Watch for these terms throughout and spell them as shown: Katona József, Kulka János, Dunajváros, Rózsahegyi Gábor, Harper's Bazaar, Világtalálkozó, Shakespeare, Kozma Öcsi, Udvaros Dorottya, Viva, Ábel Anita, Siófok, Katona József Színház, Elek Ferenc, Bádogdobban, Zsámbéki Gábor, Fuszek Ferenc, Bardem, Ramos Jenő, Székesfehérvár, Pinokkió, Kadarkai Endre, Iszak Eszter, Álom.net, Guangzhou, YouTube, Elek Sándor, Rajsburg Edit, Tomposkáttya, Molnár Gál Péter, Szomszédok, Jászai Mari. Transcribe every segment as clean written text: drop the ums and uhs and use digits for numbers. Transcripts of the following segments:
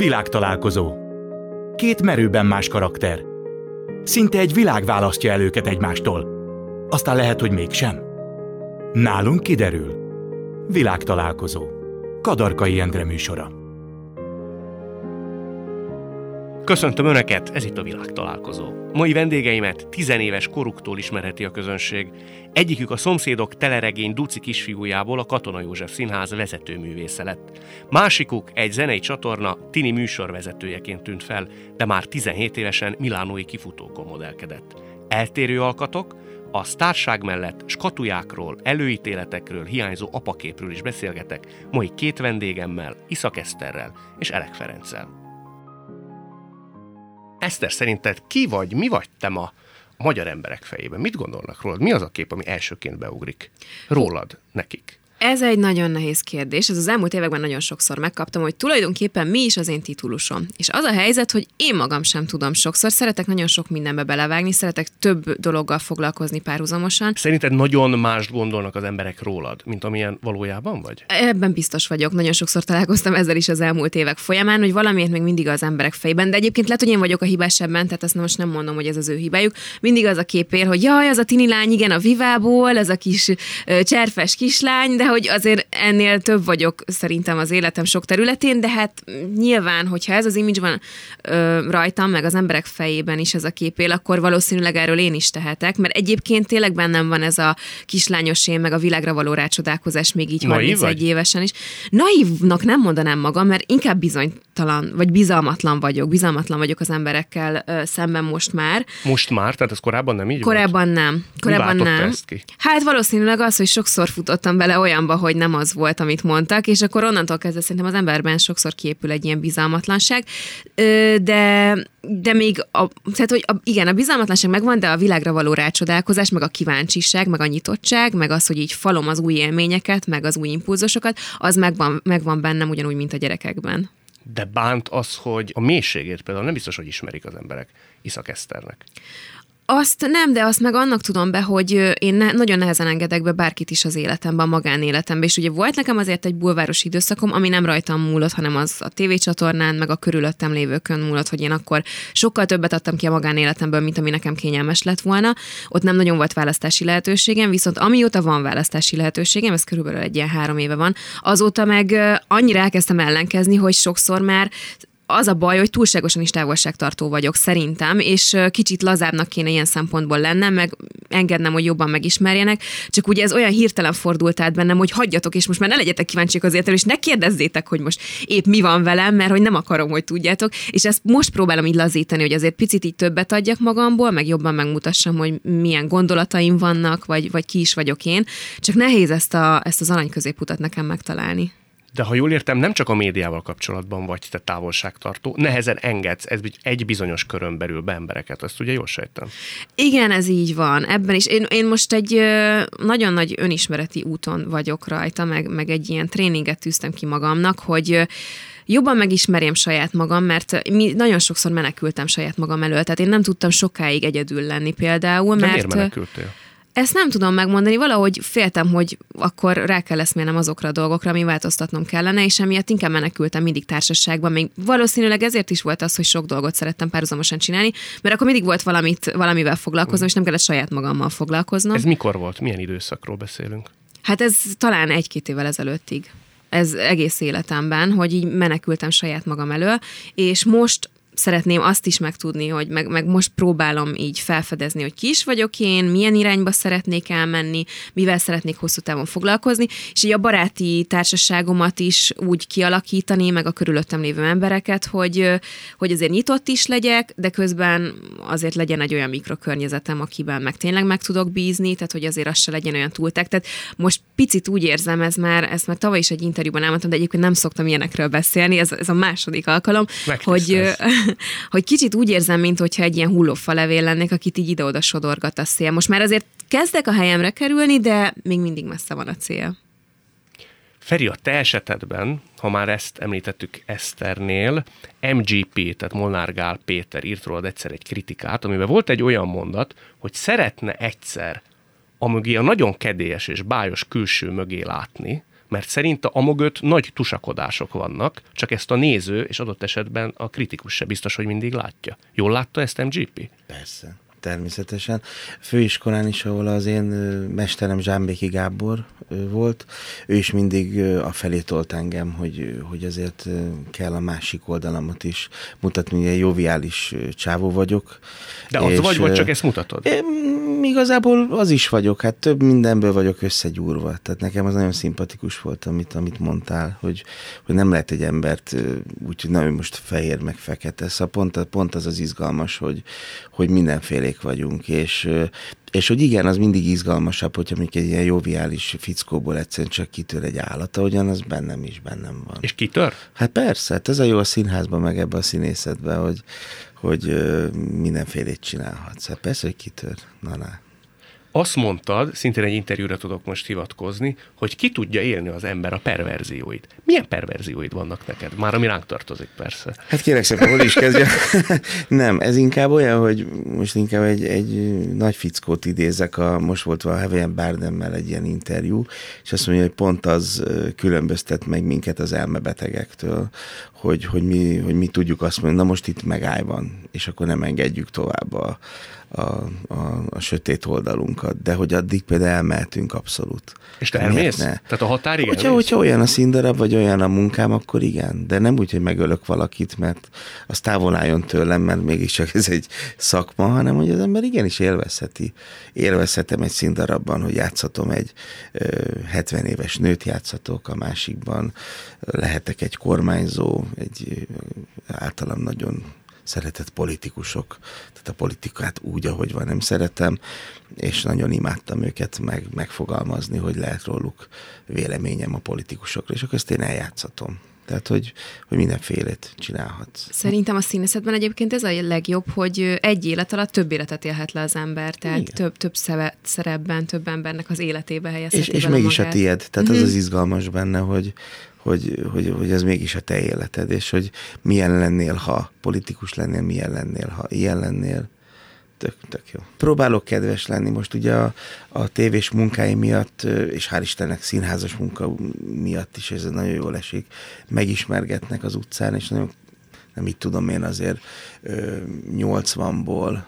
Világtalálkozó. Két merőben más karakter. Szinte egy világ választja el őket egymástól. Aztán lehet, hogy mégsem. Nálunk kiderül. Világtalálkozó. Kadarkai Endre műsora. Köszöntöm Önöket, ez itt a Világtalálkozó. Mai vendégeimet 10 éves koruktól ismerheti a közönség. Egyikük a Szomszédok teleregény duci kisfigújából a Katona József Színház vezetőművésze lett. Másikuk egy zenei csatorna tini műsorvezetőjeként tűnt fel, de már 17 évesen milánói kifutókon modellkedett. Eltérő alkatok, a sztárság mellett skatujákról, előítéletekről, hiányzó apaképről is beszélgetek mai két vendégemmel, Iszak Eszterrel és Elek Ferenccel. Eszter, szerinted ki vagy, mi vagy te ma a magyar emberek fejében? Mit gondolnak rólad? Mi az a kép, ami elsőként beugrik rólad nekik? Ez egy nagyon nehéz kérdés. Ez az elmúlt években nagyon sokszor megkaptam, hogy tulajdonképpen mi is az én titulusom. És az a helyzet, hogy én magam sem tudom sokszor. Szeretek nagyon sok mindenbe belevágni, szeretek több dologgal foglalkozni párhuzamosan. Szerinted nagyon mást gondolnak az emberek rólad, mint amilyen valójában vagy? Ebben biztos vagyok. Nagyon sokszor találkoztam ezzel is az elmúlt évek folyamán, hogy valamiért még mindig az emberek fejében. De egyébként lehet, hogy én vagyok a hibás ebben, tehát azt most nem mondom, hogy ez az ő hibájuk. Mindig az a kép él, hogy jaj, az a tini lány, igen, a Vivából, ez a kis cserfes kislány, de hogy azért ennél több vagyok szerintem az életem sok területén, de hát nyilván, hogyha ez az image van rajtam, meg az emberek fejében is ez a képél, akkor valószínűleg erről én is tehetek, mert egyébként tényleg bennem van ez a kislányos én, meg a világra való rácsodálkozás még így 31 évesen is. Naívnak nem mondanám magam, mert inkább bizonytalan, vagy bizalmatlan vagyok az emberekkel szemben most már. Most már? Tehát ez korábban nem így volt? Nem. Korábban nem. Ezt ki? Hát valószínűleg az, hogy sokszor futottam bele olyanba, hogy nem az volt, amit mondtak, és akkor onnantól kezdve szerintem az emberben sokszor kiépül egy ilyen bizalmatlanság, de még, tehát hogy igen, a bizalmatlanság megvan, de a világra való rácsodálkozás, meg a kíváncsiság, meg a nyitottság, meg az, hogy így falom az új élményeket, meg az új impulzusokat, az megvan bennem ugyanúgy, mint a gyerekekben. De bánt az, hogy a mélységét például nem biztos, hogy ismerik az emberek Iszak Eszternek. Azt nem, de azt meg annak tudom be, hogy én nagyon nehezen engedek be bárkit is az életemben, a magánéletemben. És ugye volt nekem azért egy bulváros időszakom, ami nem rajtam múlott, hanem az a tévécsatornán, meg a körülöttem lévőkön múlott, hogy én akkor sokkal többet adtam ki a magánéletemből, mint ami nekem kényelmes lett volna. Ott nem nagyon volt választási lehetőségem, viszont amióta van választási lehetőségem, ez körülbelül egy ilyen 3 éve van, azóta meg annyira elkezdtem ellenkezni, hogy sokszor már az a baj, hogy túlságosan is távolságtartó vagyok szerintem, és kicsit lazábbnak kéne ilyen szempontból lennem, meg engednem, hogy jobban megismerjenek, csak ugye ez olyan hirtelen fordult át bennem, hogy hagyjatok, és most már ne legyetek kíváncsiak az életemre, és ne kérdezzétek, hogy most épp mi van velem, mert hogy nem akarom, hogy tudjátok, és ezt most próbálom így lazítani, hogy azért picit így többet adjak magamból, meg jobban megmutassam, hogy milyen gondolataim vannak, vagy ki is vagyok én, csak nehéz ezt az arany középutat nekem megtalálni. De ha jól értem, nem csak a médiával kapcsolatban vagy te távolságtartó, nehezen engedsz egy bizonyos körön belül be embereket, ezt ugye jól sejtem? Igen, ez így van. Ebben is. Én most egy nagyon nagy önismereti úton vagyok rajta, meg egy ilyen tréninget tűztem ki magamnak, hogy jobban megismerjem saját magam, mert nagyon sokszor menekültem saját magam elől, tehát én nem tudtam sokáig egyedül lenni például. De miért menekültél? Ezt nem tudom megmondani, valahogy féltem, hogy akkor rá kell eszmélnem azokra a dolgokra, ami változtatnom kellene, és emiatt inkább menekültem mindig társaságban, még valószínűleg ezért is volt az, hogy sok dolgot szerettem párhuzamosan csinálni, mert akkor mindig volt valamivel foglalkoznom, és nem kellett saját magammal foglalkoznom. Ez mikor volt? Milyen időszakról beszélünk? Hát ez talán 1-2 évvel ezelőttig. Ez egész életemben, hogy így menekültem saját magam elől, és most szeretném azt is megtudni, hogy meg most próbálom így felfedezni, hogy ki is vagyok én, milyen irányba szeretnék elmenni, mivel szeretnék hosszú távon foglalkozni, és így a baráti társaságomat is úgy kialakítani, meg a körülöttem lévő embereket, hogy azért nyitott is legyek, de közben azért legyen egy olyan mikrokörnyezetem, akiben meg tényleg meg tudok bízni, tehát hogy azért az se legyen olyan túltek. Tehát most picit úgy érzem, ezt már tavaly is egy interjúban elmondtam, de egyébként nem szoktam ilyenekről beszélni, ez a második alkalom, hogy kicsit úgy érzem, mint hogyha egy ilyen hullófalevél lennék, akit így ide-oda sodorgat a szél. Most már azért kezdek a helyemre kerülni, de még mindig messze van a cél. Feri, a te esetedben, ha már ezt említettük Eszternél, MGP, tehát Molnár Gál Péter írt rólad egyszer egy kritikát, amiben volt egy olyan mondat, hogy szeretne egyszer a mögé a nagyon kedélyes és bájos külső mögé látni, mert szerinte amögött nagy tusakodások vannak, csak ezt a néző és adott esetben a kritikus se biztos, hogy mindig látja. Jól látta ezt MGP? Persze. Természetesen. Főiskolán is, ahol az én mesterem Zsámbéki Gábor volt, ő is mindig afelé tolt engem, hogy azért kell a másik oldalamat is mutatni, hogy egy joviális csávó vagyok. De az vagy csak ezt mutatod? Igazából az is vagyok, hát több mindenből vagyok összegyúrva. Tehát nekem az nagyon szimpatikus volt, amit mondtál, hogy nem lehet egy embert, úgyhogy na, ő most fehér meg fekete. Szóval pont az az izgalmas, hogy mindenféle vagyunk, és hogy igen, az mindig izgalmasabb, hogyha mondjuk egy ilyen joviális fickóból egyszerűen csak kitör egy állat, ahogyan az bennem van. És kitör? Hát persze, hát ez a jó a színházban, meg ebben a színészetben, hogy mindenfélét csinálhatsz. Hát persze, hogy kitör. Na. Azt mondtad, szintén egy interjúra tudok most hivatkozni, hogy ki tudja élni az ember a perverzióit. Milyen perverzióid vannak neked? Már ami ránk tartozik, persze. Hát kérlek szépen, hol is kezdjem? Nem, ez inkább olyan, hogy most inkább egy nagy fickót idézek, most volt valahelyben Bardemmel egy ilyen interjú, és azt mondja, hogy pont az különböztet meg minket az elmebetegektől, hogy mi tudjuk azt mondani, na most itt megáll van, és akkor nem engedjük tovább a sötét oldalunkat, de hogy addig például elmehetünk abszolút. És te elmész? Tehát a határig elmész? Hogyha olyan a színdarab, vagy olyan a munkám, akkor igen, de nem úgy, hogy megölök valakit, mert az távol álljon tőlem, mert mégiscsak ez egy szakma, hanem hogy az ember igenis élvezheti. Élvezhetem egy színdarabban, hogy játszhatom egy 70 éves nőt, játszhatok a másikban, lehetek egy kormányzó, egy általam nagyon szeretett politikusok, tehát a politikát úgy, ahogy van, nem szeretem, és nagyon imádtam őket megfogalmazni, hogy lehet róluk véleményem a politikusokra, és akkor ezt én eljátszhatom. Tehát, hogy mindenfélét csinálhatsz. Szerintem a színészetben egyébként ez a legjobb, hogy egy élet alatt több életet élhet le az ember, tehát több szerepben, több embernek az életébe helyezheti bele magát. És mégis a tiéd, tehát az az izgalmas benne, hogy ez mégis a te életed, és hogy milyen lennél, ha politikus lennél, milyen lennél, ha ilyen lennél. Tök jó. Próbálok kedves lenni. Most ugye a tévés munkáim miatt, és hál' Istennek színházas munka miatt is, ez nagyon jól esik, megismergetnek az utcán, és nagyon, mit tudom én, azért 80-ból,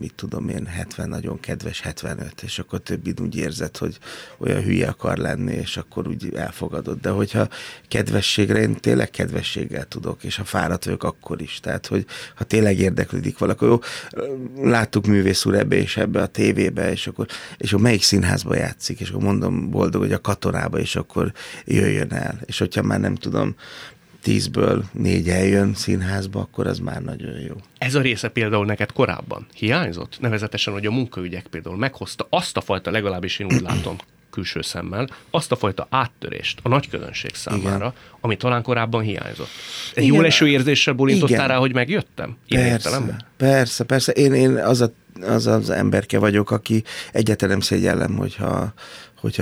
mit tudom én, 70 nagyon kedves, 75, és akkor többit úgy érzed, hogy olyan hülye akar lenni, és akkor úgy elfogadod. De hogyha kedvességre, én tényleg kedvességgel tudok, és ha fáradt vagyok, akkor is. Tehát, hogy ha tényleg érdeklődik valaki, jó, láttuk művész úr ebbe és ebbe a tévébe, és akkor melyik színházba játszik, és akkor mondom boldog, hogy a Katonába, és akkor jöjjön el. És hogyha már nem tudom, 10-ből 4 eljön színházba, akkor az már nagyon jó. Ez a része például neked korábban hiányzott? Nevezetesen, hogy a munkaügyek például meghozta azt a fajta, legalábbis én úgy látom külső szemmel, azt a fajta áttörést a nagy közönség számára, igen, ami talán korábban hiányzott. Egy jól eső érzéssel bólintottál rá, hogy megjöttem? Persze. Én az emberke vagyok, aki egyáltalán szégyellem, hogyha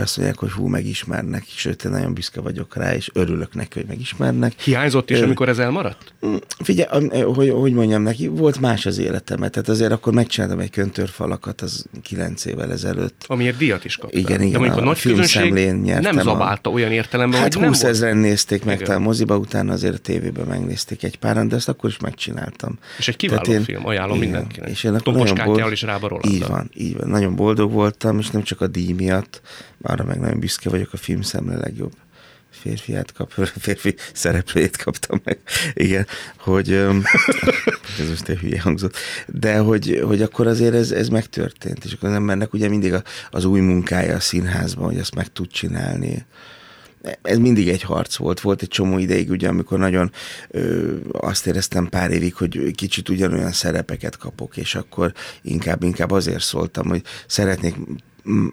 azt mondják, hogy hú, megismernek, sőt, én nagyon büszke vagyok rá, és örülök neki, hogy megismernek. Hiányzott is, amikor ez elmaradt? Figyelj, hogy mondjam neki, volt más az életemet, tehát azért akkor megcsináltam egy köntörfalakat az 9 évvel ezelőtt. Amiért díjat is kaptam. Igen, de a nagy filmszemlén nyertem. Nem zabálta olyan értelemben, hát hogy nem 20 ezeren nézték meg, talán moziba, utána azért a tévében megnézték egy páran, de ezt akkor is megcsináltam. És egy kiváló film, ajánlom mindenkinek. És én Tomposkáttyával is rábaroltam. Így van. Nagyon boldog voltam, és nem csak a díj miatt, arra meg nagyon büszke vagyok, a filmszemle legjobb férfi szereplőjét kaptam meg. Igen, hogy ez most egy hülye hangzott. De hogy akkor azért ez megtörtént, és akkor az embernek ugye mindig az új munkája a színházban, hogy azt meg tud csinálni. Ez mindig egy harc volt. Volt egy csomó ideig, ugye, amikor nagyon azt éreztem pár évig, hogy kicsit ugyanolyan szerepeket kapok, és akkor inkább azért szóltam, hogy szeretnék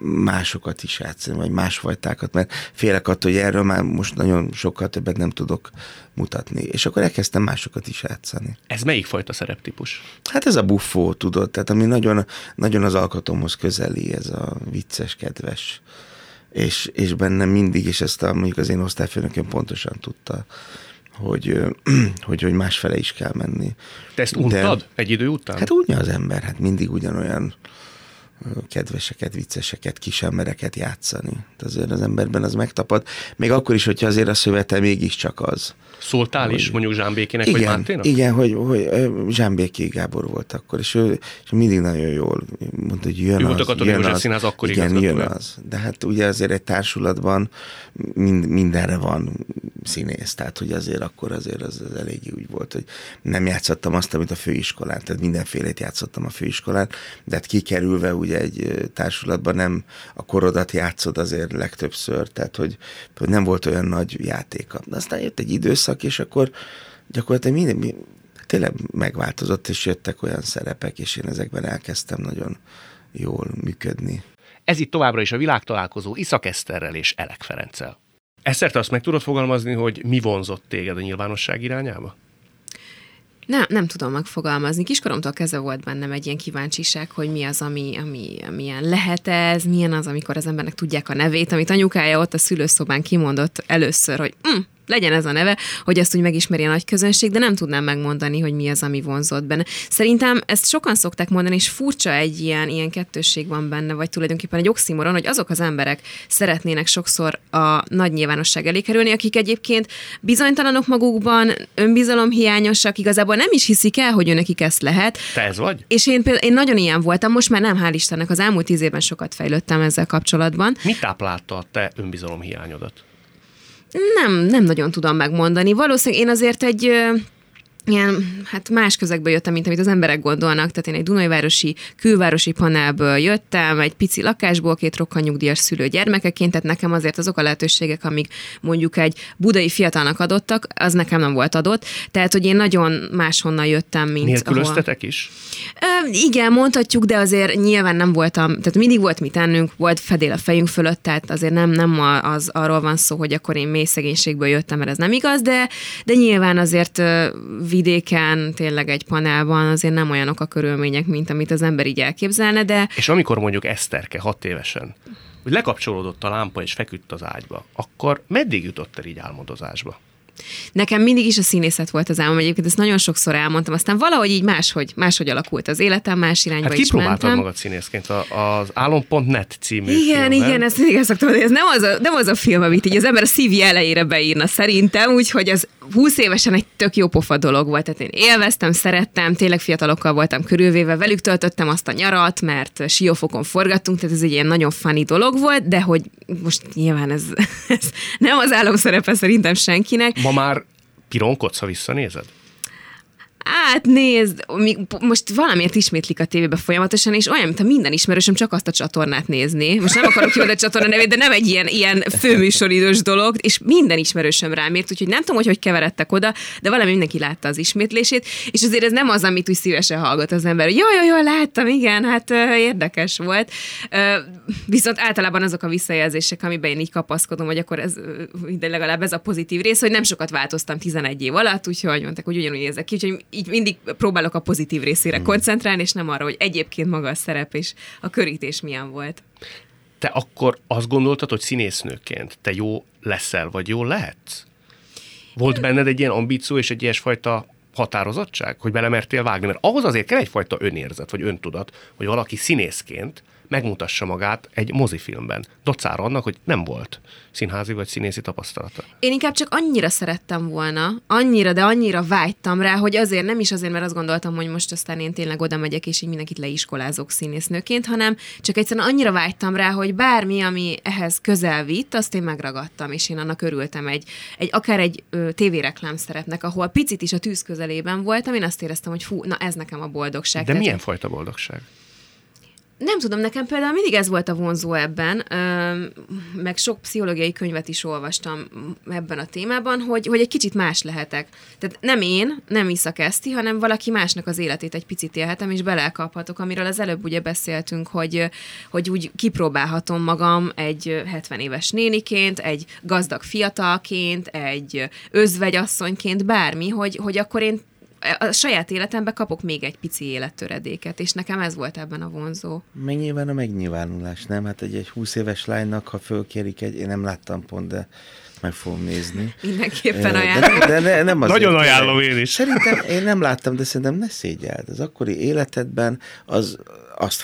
másokat is játszani, vagy másfajtákat, mert félek attól, hogy erről már most nagyon sokkal többet nem tudok mutatni. És akkor elkezdtem másokat is játszani. Ez melyik fajta szereptípus? Hát ez a buffó, tudod, tehát ami nagyon, nagyon az alkatomhoz közeli, ez a vicces, kedves. És bennem mindig, és ezt mondjuk az én osztályfőnököm pontosan tudta, hogy másfele is kell menni. Te ezt untad egy idő után? Hát unja az ember, hát mindig ugyanolyan kedveseket, vicceseket, kisembereket játszani. Azért az emberben az megtapad. Még akkor is, hogyha azért a szövete mégiscsak az. Szóltál is mondjuk Zsámbékinek, igen, vagy Márténak? Igen, hogy Zsámbéki Gábor volt akkor, és ő és mindig nagyon jól mondta, hogy jön az. Ő volt a Katona József színház akkor igazgató. Igen, jön az. De hát ugye azért egy társulatban mindenre van színész, tehát hogy azért akkor azért az eléggé úgy volt, hogy nem játszottam azt, amit a főiskolán, tehát mindenfélét játszottam a főiskolán, de hát kikerülve ugye egy társulatban nem a korodat játszod azért legtöbbször, tehát hogy nem volt olyan nagy játéka. De aztán jött egy időszak, és akkor gyakorlatilag minden, tényleg megváltozott, és jöttek olyan szerepek, és én ezekben elkezdtem nagyon jól működni. Ez itt továbbra is a Világtalálkozó Iszak Eszterrel és Elek Ferenccel. Eszter, azt meg tudod fogalmazni, hogy mi vonzott téged a nyilvánosság irányába? Nem tudom megfogalmazni. Kiskoromtól kezdve volt bennem egy ilyen kíváncsiság, hogy mi az, amilyen lehet ez, milyen az, amikor az embernek tudják a nevét, amit anyukája ott a szülőszobán kimondott először, hogy legyen ez a neve, hogy azt úgy megismeri a nagy közönség, de nem tudnám megmondani, hogy mi az, ami vonzott benne. Szerintem ezt sokan szokták mondani, és furcsa egy ilyen kettősség van benne, vagy tulajdonképpen egy oximoron, hogy azok az emberek szeretnének sokszor a nagy nyilvánosság elé kerülni, akik egyébként bizonytalanok magukban, önbizalomhiányosak, igazából nem is hiszik el, hogy őnekik ezt lehet. Te ez vagy? És én nagyon ilyen voltam, most már nem, hál' Istennek, az elmúlt 10 évben sokat fejlődtem ezzel kapcsolatban. Mit táplálta a te önbizalomhiányodat? Nem nagyon tudom megmondani. Valószínűleg én azért egy ilyen, hát más közegből jöttem, mint amit az emberek gondolnak. Tehát én egy dunajvárosi, külvárosi panelből jöttem, egy pici lakásból, 2 rokkanyugdíjas szülő gyermekeként, tehát nekem azért azok a lehetőségek, amik mondjuk egy budai fiatalnak adottak, az nekem nem volt adott. Tehát, hogy én nagyon máshonnan jöttem, mint nélkülöztetek is? Igen, mondhatjuk, de azért nyilván nem voltam, tehát mindig volt mit tennünk, volt fedél a fejünk fölött, tehát azért nem az arról van szó, hogy akkor én mély szegénységből jöttem, mert ez nem igaz, de nyilván azért vidéken, tényleg egy panelban azért nem olyanok a körülmények, mint amit az ember így elképzelne, de... És amikor mondjuk Eszterke 6 évesen, hogy lekapcsolódott a lámpa és feküdt az ágyba, akkor meddig jutott el így álmodozásba? Nekem mindig is a színészet volt az álmom, egyébként ezt nagyon sokszor elmondtam, aztán valahogy így máshogy alakult az életem, más irányba is mentem. Hát kipróbáltad magad színészként az Álom.net című filmben. Igen, ezt igen szoktam mondani, ez nem az a film, amit így az ember a szívje elejére beírna szerintem, úgyhogy az 20 évesen egy tök jó pofa dolog volt, tehát én élveztem, szerettem, tényleg fiatalokkal voltam körülvéve, velük töltöttem azt a nyarat, mert Siófokon forgattunk, tehát ez egy ilyen nagyon funny dolog volt, de hogy most nyilván ez nem az álom szerepe szerintem senkinek. Ma már pironkodsz, ha visszanézed? Hát nézd, most valamiért ismétlik a tévébe folyamatosan, és olyan, mint a minden ismerősöm csak azt a csatornát nézni. Most nem akarok kiadni a csatorna nevét, de nem egy ilyen főműsoridős dolog, és minden ismerősöm rám írt, úgyhogy nem tudom, hogy keveredtek oda, de valami mindenki látta az ismétlését, és azért ez nem az, amit úgy szívesen hallgat az ember. Jaj, láttam, igen, hát érdekes volt. Viszont általában azok a visszajelzések, amiben én így kapaszkodom, hogy akkor ez, de legalább ez a pozitív rész, hogy nem sokat változtam 11 év alatt, úgyhogy mondták, hogy ugyanúgy nézek ki, úgyhogy így mindig próbálok a pozitív részére koncentrálni, és nem arra, hogy egyébként maga a szerep és a körítés milyen volt. Te akkor azt gondoltad, hogy színésznőként te jó leszel, vagy jó lehetsz? Volt benned egy ilyen ambíció és egy ilyesfajta határozottság, hogy belemertél vágni? Mert ahhoz azért kell egyfajta önérzet, vagy öntudat, hogy valaki színészként megmutassa magát egy mozifilmben. Dacára annak, hogy nem volt színházi vagy színészi tapasztalata. Én inkább csak annyira szerettem volna, annyira vágytam rá, hogy azért nem is azért, mert azt gondoltam, hogy most aztán én tényleg oda megyek, és így mindenkit leiskolázok színésznőként, hanem csak egyszerűen annyira vágytam rá, hogy bármi, ami ehhez közel vitt, azt én megragadtam, és én annak örültem akár egy tévéreklám szerepnek, ahol picit is a tűz közelében voltam, én azt éreztem, hogy na ez nekem a boldogság. De milyen fajta boldogság? Nem tudom, nekem például mindig ez volt a vonzó ebben, meg sok pszichológiai könyvet is olvastam ebben a témában, hogy egy kicsit más lehetek. Tehát nem én, nem Iszak Eszti, hanem valaki másnak az életét egy picit élhetem, és belekaphatok, amiről az előbb ugye beszéltünk, hogy úgy kipróbálhatom magam egy 70 éves néniként, egy gazdag fiatalként, egy özvegyasszonyként, bármi, hogy akkor én a saját életemben kapok még egy pici élettöredéket, és nekem ez volt ebben a vonzó. Meg nyilván a megnyilvánulás, nem? Hát egy 20 éves lánynak, ha fölkérik én nem láttam pont, de meg fogom nézni. Mindenképpen ajánlom. De nem azért, nagyon ajánlom én is. Szerintem, én nem láttam, de szerintem ne szégyeld. Az akkori életedben az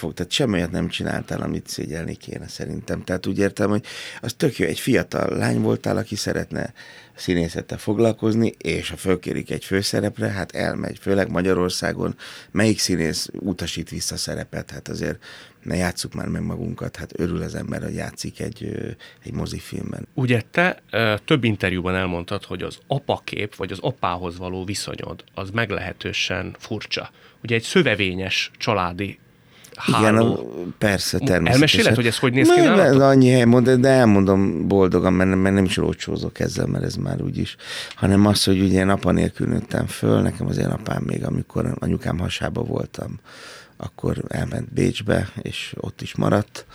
tehát semmilyet nem csináltál, amit szégyelni kéne szerintem. Tehát úgy értem, hogy az tök jó, egy fiatal lány voltál, aki szeretne színészettel foglalkozni, és ha fölkérik egy főszerepre, hát elmegy. Főleg Magyarországon melyik színész utasít vissza szerepet? Hát azért ne játsszuk már meg magunkat, hát örül az ember, hogy játszik egy mozifilmben. Ugye te több interjúban elmondtad, hogy az apakép, vagy az apához való viszonyod, az meglehetősen furcsa. Ugye egy szövevényes családi háló. Igen, persze, természetesen. Elmeséled, hogy ez hogy néz ki nálatok? Annyi hely mondod, de elmondom boldogan, mert nem is rócsózok ezzel, mert ez már úgyis. Hanem az, hogy ugye én apa nélkül nőttem föl, nekem az én apám még, amikor anyukám hasába voltam, akkor elment Bécsbe, és ott is maradt.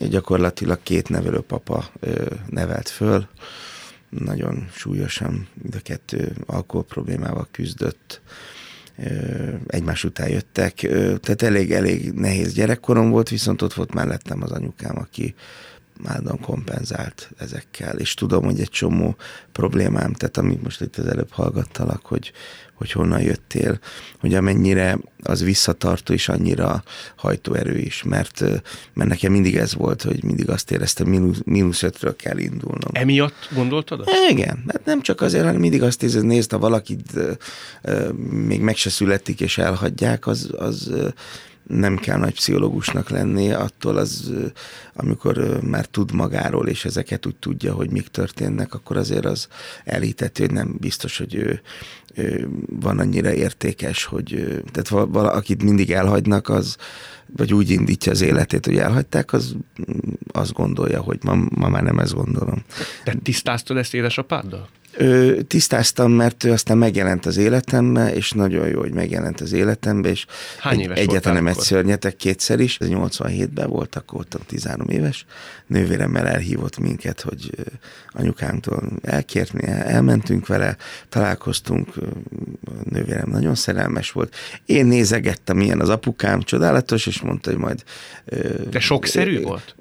Gyakorlatilag két nevelőpapa nevelt föl, nagyon súlyosan, de kettő alkoholproblémával küzdött, egymás után jöttek, tehát elég nehéz gyerekkorom volt, viszont ott volt mellettem az anyukám, aki állandóan kompenzált ezekkel, és tudom, hogy egy csomó problémám, tehát amit most itt az előbb hallgattalak, hogy honnan jöttél, hogy amennyire az visszatartó is, annyira hajtóerő is, mert nekem mindig ez volt, hogy mindig azt éreztem, -5-ről kell indulnom. Emiatt gondoltad azt? Igen, mert nem csak azért, hanem mindig azt érzed, nézd, ha valakit még meg se születik és elhagyják, az nem kell nagy pszichológusnak lenni, attól az, amikor már tud magáról, és ezeket úgy tudja, hogy mik történnek, akkor azért az elhitető, hogy nem biztos, hogy ő van annyira értékes, hogy tehát valakit mindig elhagynak, az, vagy úgy indítja az életét, hogy elhagyták, az azt gondolja, hogy ma már nem ezt gondolom. Te tisztáztad ezt édesapáddal? Tisztáztam, mert ő aztán megjelent az életembe, és nagyon jó, hogy megjelent az életembe, és egyáltalán nem egy szörnyetek, kétszer is. 87-ben volt, akkor voltam 13 éves. Nővéremmel elhívott minket, hogy anyukámtól elkérni, elmentünk vele, találkoztunk, nővérem nagyon szerelmes volt. Én nézegettem, ilyen az apukám, csodálatos, és mondta, hogy majd... De sokszerű volt?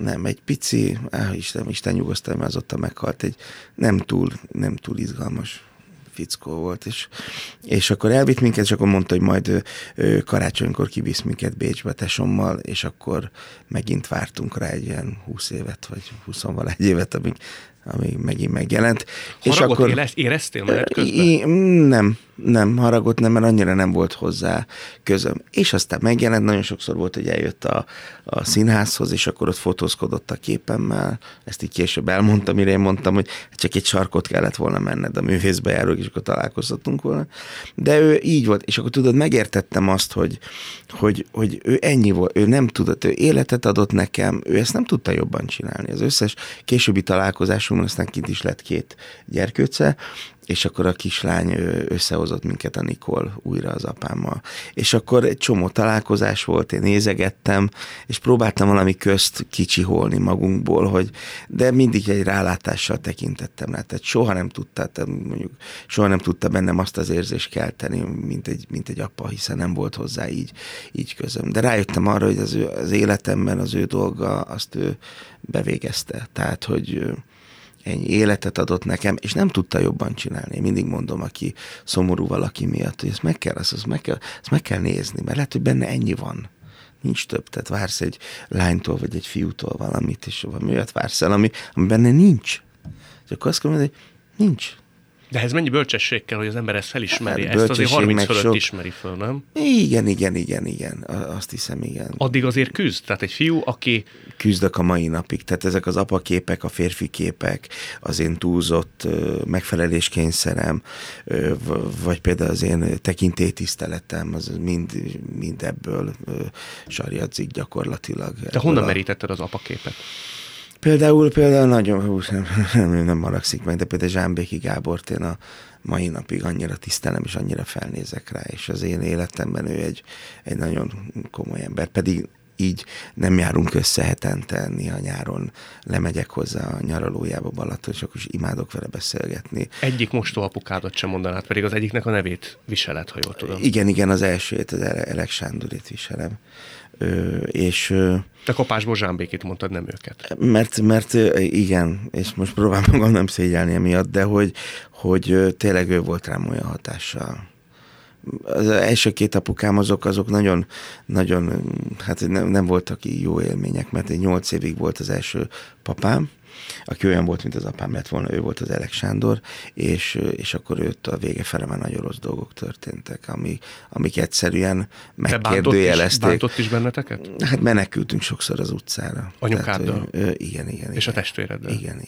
Nem, egy pici, Isten nyugosztal, mert azóta meghalt, egy nem túl izgalmas fickó volt, és akkor elvitt minket, és akkor mondta, hogy majd karácsonykor kivisz minket Bécsbe tesommal, és akkor megint vártunk rá egy ilyen 20 évet, vagy 20-valahány évet, amíg megint megjelent. Haragot és akkor éreztél menet közben? Nem, haragot nem, mert annyira nem volt hozzá közöm. És aztán megjelent, nagyon sokszor volt, hogy eljött a színházhoz, és akkor ott fotózkodott a képemmel. Ezt így később elmondtam, mire én mondtam, hogy csak egy sarkot kellett volna menned a művészbe járók, és akkor találkozhatunk volna. De ő így volt, és akkor tudod, megértettem azt, hogy ő ennyi volt, ő nem tudott, ő életet adott nekem, ő ezt nem tudta jobban csinálni. Az összes későbbi találkozásunk, aztán kint is lett két gyerkőce, és akkor a kislány összehozott minket a Nikol újra az apámmal. És akkor egy csomó találkozás volt, én nézegettem, és próbáltam valami közt kicsiholni magunkból, de mindig egy rálátással tekintettem rá. Tehát soha nem tudta bennem azt az érzést kelteni, mint egy apa, hiszen nem volt hozzá így közöm. De rájöttem arra, hogy az életemben az ő dolga, azt ő bevégezte. Tehát, hogy ennyi életet adott nekem, és nem tudta jobban csinálni. Én mindig mondom, aki szomorú valaki miatt, hogy ezt meg kell nézni, mert lehet, hogy benne ennyi van. Nincs több, tehát vársz egy lánytól, vagy egy fiútól valamit, és valami olyat vársz el, ami benne nincs. És akkor azt mondom, hogy nincs. De ez mennyi bölcsesség kell, hogy az ember ezt felismeri? Hát, ezt azért 30 fölött ismeri föl, nem? Igen. Azt hiszem, igen. Addig azért küzd? Tehát egy fiú, aki... Küzdök a mai napig. Tehát ezek az apaképek, a férfi képek, az én túlzott megfeleléskényszerem, vagy például az én tekintélytiszteletem, az mind ebből sarjadzik gyakorlatilag. De honnan merítetted az apaképet? Például nagyon, nem maragszik meg, de például Zsámbéki Gábort én a mai napig annyira tisztelem, és annyira felnézek rá, és az én életemben ő egy nagyon komoly ember, pedig így nem járunk össze hetente, néha nyáron lemegyek hozzá a nyaralójába Balaton, és akkor is imádok vele beszélgetni. Egyik mostó apukádat sem mondanád, pedig az egyiknek a nevét viseled, ha jól tudom. Igen, az elsőjét, az Elek Sándurit viselem. Te kapásból Zsámbékit mondtad, nem őket. Mert igen, és most próbálom magam nem szégyelni emiatt, de hogy tényleg ő volt rám olyan hatással, az első két apukám azok nagyon, nagyon, hát nem voltak jó élmények, mert 8 évig volt az első papám, aki olyan volt, mint az apám lett volna, ő volt az Elek Sándor, és akkor őt a vége fele már nagyon rossz dolgok történtek, amik egyszerűen megkérdőjelezték. Bántott is benneteket? Hát menekültünk sokszor az utcára. Anyukáddal? Igen. És a testvéreddel? Igen.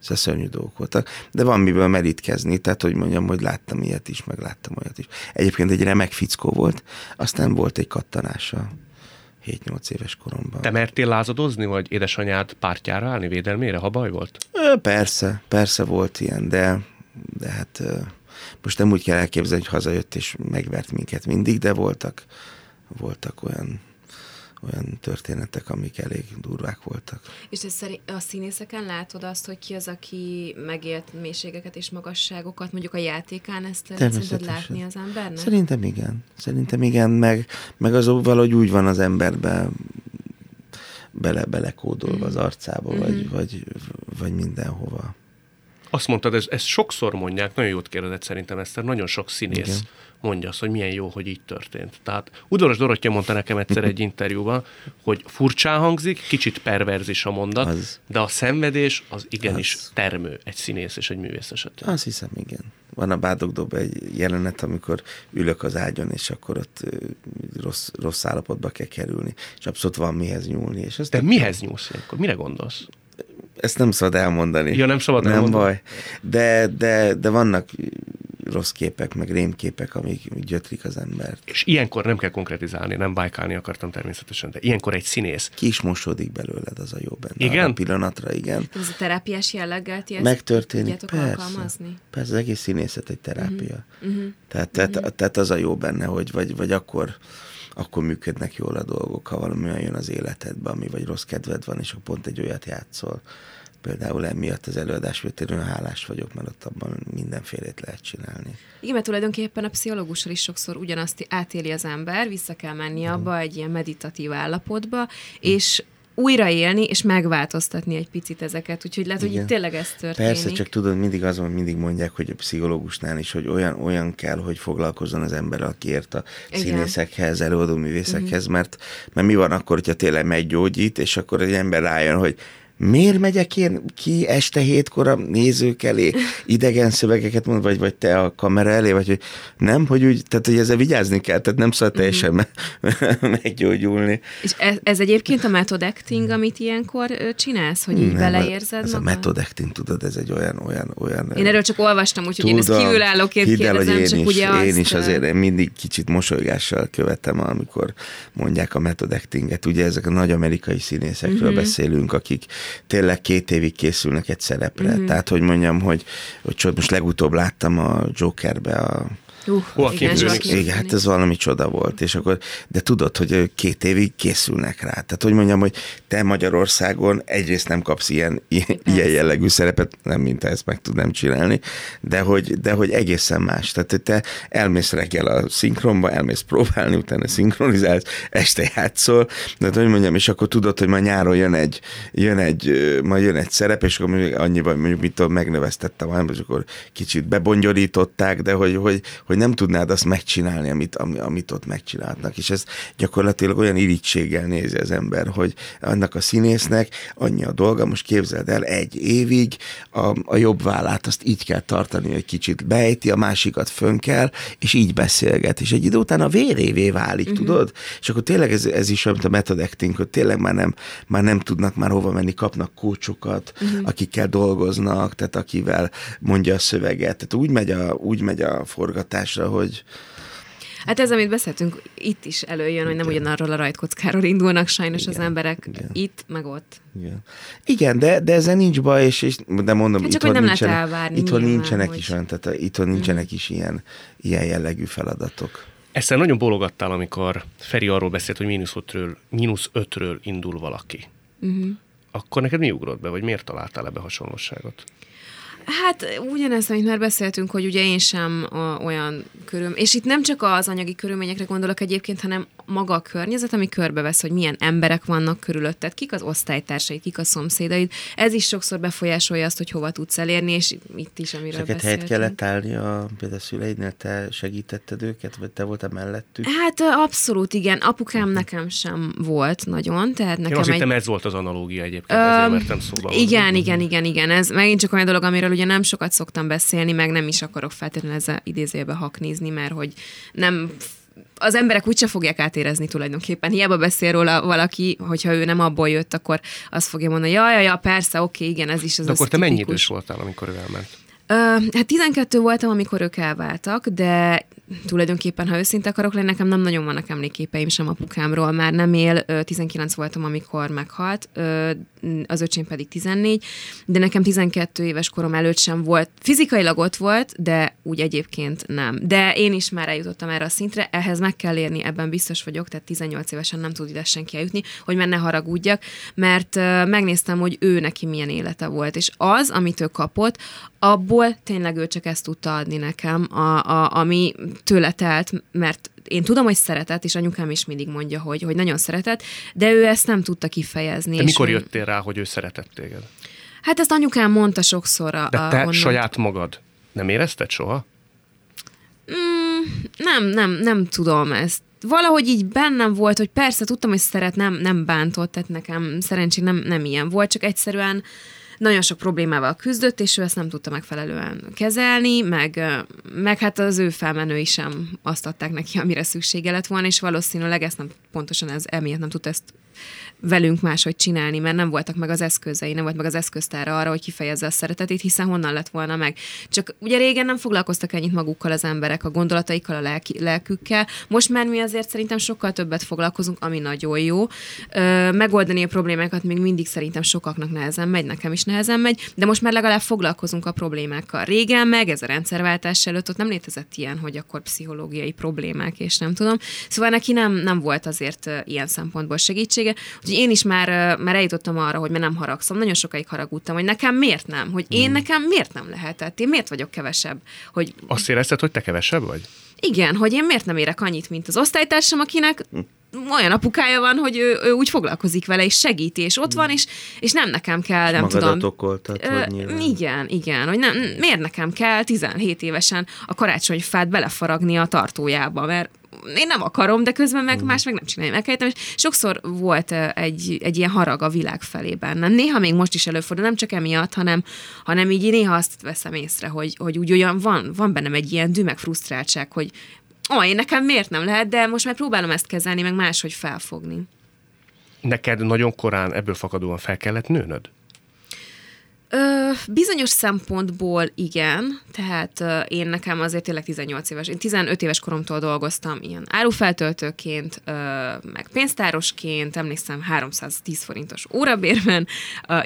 Szóval szörnyű dolgok voltak. De van miből merítkezni, tehát hogy mondjam, hogy láttam ilyet is, meg láttam olyat is. Egyébként egy remek fickó volt, aztán volt egy kattanása 7-8 éves koromban. Te mertél lázadozni, vagy édesanyád pártjára állni, védelmére, ha baj volt? Persze volt ilyen, de hát most nem úgy kell elképzelni, hogy hazajött és megvert minket mindig, de voltak olyan történetek, amik elég durvák voltak. És a színészeken látod azt, hogy ki az, aki megélt mélységeket és magasságokat, mondjuk a játékán, ezt szerinted látni az embernek? Szerintem igen, meg az valahogy úgy van az emberben belekódolva az arcába, vagy mindenhova. Azt mondtad, ezt sokszor mondják, nagyon jót kérdezett szerintem, Eszter, nagyon sok színész mondja azt, hogy milyen jó, hogy így történt. Tehát Udvaros Dorottya mondta nekem egyszer egy interjúban, hogy furcsán hangzik, kicsit perverz is a mondat, de a szenvedés az igenis termő egy színész és egy művész esetén. Azt hiszem, igen. Van a Bádogdobban egy jelenet, amikor ülök az ágyon, és akkor ott rossz állapotba kell kerülni, és abszolút van mihez nyúlni. És de mihez nyúlsz ilyenkor? Mire gondolsz? Ezt nem szabad elmondani. Ja, nem szabad elmondani. Nem baj. De vannak rossz képek, meg rémképek, amik gyötrik az embert. És ilyenkor nem kell konkretizálni, nem bájkálni akartam természetesen, de ilyenkor egy színész. Ki is mosódik belőled, az a jó benne. Igen? A pillanatra, igen. Ez a terápiás jelleggel ti megtörténik, persze, az egész színészet egy terápia. Tehát az a jó benne, hogy vagy akkor működnek jól a dolgok, ha valami olyan jön az életedbe, ami vagy rossz kedved van, és akkor pont egy olyat játszol. Például emiatt az előadásvételőn hálás vagyok, mert ott abban mindenfélét lehet csinálni. Igen, mert tulajdonképpen a pszichológussal is sokszor ugyanazt átéli az ember, vissza kell menni abba egy ilyen meditatív állapotba, és újraélni, és megváltoztatni egy picit ezeket, úgyhogy lehet, hogy itt tényleg ez történik. Persze, csak tudod, mindig mondják, hogy a pszichológusnál is, hogy olyan kell, hogy foglalkozzon az ember, aki ért a színészekhez, előadó művészekhez, mert mi van akkor, hogyha tényleg meggyógyít, és akkor egy ember rájön, hogy miért megyek én ki este 7-kor a nézők elé, idegen szövegeket mond, vagy te a kamera elé, vagy hogy nem, hogy úgy, tehát hogy ezzel vigyázni kell, tehát nem szabad teljesen meggyógyulni. És ez egyébként a method acting, amit ilyenkor csinálsz, hogy így beleérzed magad? A method acting, tudod, ez egy olyan... Én erről csak olvastam, úgyhogy én ezt kívülállóként kérdezem, hogy én is azért én mindig kicsit mosolygással követem, amikor mondják a method actinget. Ugye ezek a nagy amerikai színészekről beszélünk, akik tényleg 2 évig készülnek egy szerepre. Tehát, hogy mondjam, hogy most legutóbb láttam a Jokerbe a... Igen, hát ez valami csoda volt, és akkor, de tudod, hogy 2 évig készülnek rá. Tehát, hogy mondjam, hogy te Magyarországon egyrészt nem kapsz ilyen jellegű szerepet, nem mint ezt meg tudnám csinálni, de hogy egészen más. Tehát, hogy te elmész reggel a szinkronba, elmész próbálni, utána szinkronizálsz, este játszol, de hogy mondjam, és akkor tudod, hogy ma nyáron jön egy szerep, és akkor annyiban, mondjuk, mitől megnövesztettem, és akkor kicsit bebongyorították, de hogy nem tudnád azt megcsinálni, amit ott megcsinálnak. És ez gyakorlatilag olyan irítséggel nézi az ember, hogy annak a színésznek annyi a dolga, most képzeld el, 1 évig a jobb vállát azt így kell tartani, hogy kicsit beejti, a másikat fönn kell, és így beszélget. És egy idő után a vérévé válik, tudod? És akkor tényleg ez is olyan, mint a method acting, hogy tényleg már nem tudnak már hova menni, kapnak kócsokat, akikkel dolgoznak, tehát akivel mondja a szöveget. Tehát úgy megy a forgatásra, hogy... Hát ez, amit beszéltünk, itt is előjön, hogy nem ugyanarról a rajtkockáról indulnak sajnos az emberek itt, meg ott. Igen, de ezzel nincs baj, és de mondom, hát itthon nincsenek is ilyen jellegű feladatok. Ezzel nagyon bólogattál, amikor Feri arról beszélt, hogy -5-ről indul valaki. Akkor neked mi ugrott be, vagy miért találtál ebbe hasonlóságot? Hát ugyanezt, amit már beszéltünk, hogy ugye én sem olyan és itt nem csak az anyagi körülményekre gondolok egyébként, hanem maga a környezet, ami körbevesz, hogy milyen emberek vannak körülötted, kik az osztálytársaid, kik a szomszédaid. Ez is sokszor befolyásolja azt, hogy hova tudsz elérni, és itt is, amiről beszéltünk. Helyet kellett állni a szüleidnél, te segítetted őket, vagy te voltál mellettük? Hát abszolút igen. Apukám nekem sem volt nagyon, tehát nekem én azt hittem, ez volt az analógia egyébként, ezért mertem szóba. Igen. Ez megint csak olyan dolog, amiről ugye nem sokat szoktam beszélni, meg nem is akarok feltétlenül ezzel idézőjelbe haknizni, mert hogy nem... Az emberek úgyse fogják átérezni tulajdonképpen. Hiába beszél róla valaki, hogyha ő nem abból jött, akkor azt fogja mondani, ja, persze, oké, igen, ez is az. De akkor te mennyi idős voltál, amikor ő elment? Hát 12 voltam, amikor ők elváltak, de tulajdonképpen, ha őszinte akarok lenni, nekem nem nagyon vannak emléképeim sem apukámról, már nem él, 19 voltam, amikor meghalt, az öcsém pedig 14, de nekem 12 éves korom előtt sem volt, fizikailag ott volt, de úgy egyébként nem. De én is már eljutottam erre a szintre, ehhez meg kell érni, ebben biztos vagyok, tehát 18 évesen nem tud ide senki eljutni, hogy már ne haragudjak, mert megnéztem, hogy ő neki milyen élete volt, és az, amit ő kapott, abból tényleg ő csak ezt tudta adni nekem, ami tőle telt, mert én tudom, hogy szeretett, és anyukám is mindig mondja, hogy nagyon szeretett, de ő ezt nem tudta kifejezni. De mikor jöttél rá, hogy ő szeretett téged? Hát ezt anyukám mondta sokszor. De te saját magad nem érezted soha? Nem tudom ezt. Valahogy így bennem volt, hogy persze tudtam, hogy szeret, nem bántott, tehát nekem szerencsére nem ilyen volt, csak egyszerűen nagyon sok problémával küzdött, és ő ezt nem tudta megfelelően kezelni, meg hát az ő felmenői sem azt adták neki, amire szüksége lett volna, és valószínűleg ezt nem, pontosan ez emiatt nem tudta ezt velünk máshogy csinálni, mert nem voltak meg az eszközei, nem volt meg az eszköztára arra, hogy kifejezze a szeretetét, hiszen honnan lett volna meg. Csak ugye régen nem foglalkoztak ennyit magukkal az emberek, a gondolataikkal, a lelkükkel. Most már mi azért szerintem sokkal többet foglalkozunk, ami nagyon jó. Megoldani a problémákat még mindig szerintem sokaknak nehezen megy, nekem is nehezen megy, de most már legalább foglalkozunk a problémákkal. Régen meg ez a rendszerváltás előtt ott nem létezett ilyen, hogy akkor pszichológiai problémák, és nem tudom. Szóval neki nem volt azért ilyen szempontból segítsége. Úgyhogy én is már eljutottam arra, hogy már nem haragszom. Nagyon sokáig haragudtam, hogy nekem miért nem? Hogy én nekem miért nem lehetett? Én miért vagyok kevesebb? Hogy... Azt érezted, hogy te kevesebb vagy? Igen, hogy én miért nem érek annyit, mint az osztálytársam, akinek olyan apukája van, hogy ő úgy foglalkozik vele, és segíti, és ott van, és nem nekem kell, nem tudom. Magadat okoltad, hogy nyilván. Igen, hogy nem, miért nekem kell 17 évesen a karácsonyfát belefaragni a tartójába, mert én nem akarom, de közben meg más meg nem csinálja, megkellettem, és sokszor volt egy ilyen harag a világ felé bennem. Néha még most is előfordul, nem csak emiatt, hanem így néha azt veszem észre, hogy úgy olyan van bennem egy ilyen dű, meg frusztráltság, hogy én nekem miért nem lehet, de most már próbálom ezt kezelni, meg máshogy felfogni. Neked nagyon korán ebből fakadóan fel kellett nőnöd? Bizonyos szempontból igen, tehát én nekem azért tényleg 18 éves, én 15 éves koromtól dolgoztam ilyen árufeltöltőként, meg pénztárosként, emlékszem 310 forintos órabérben,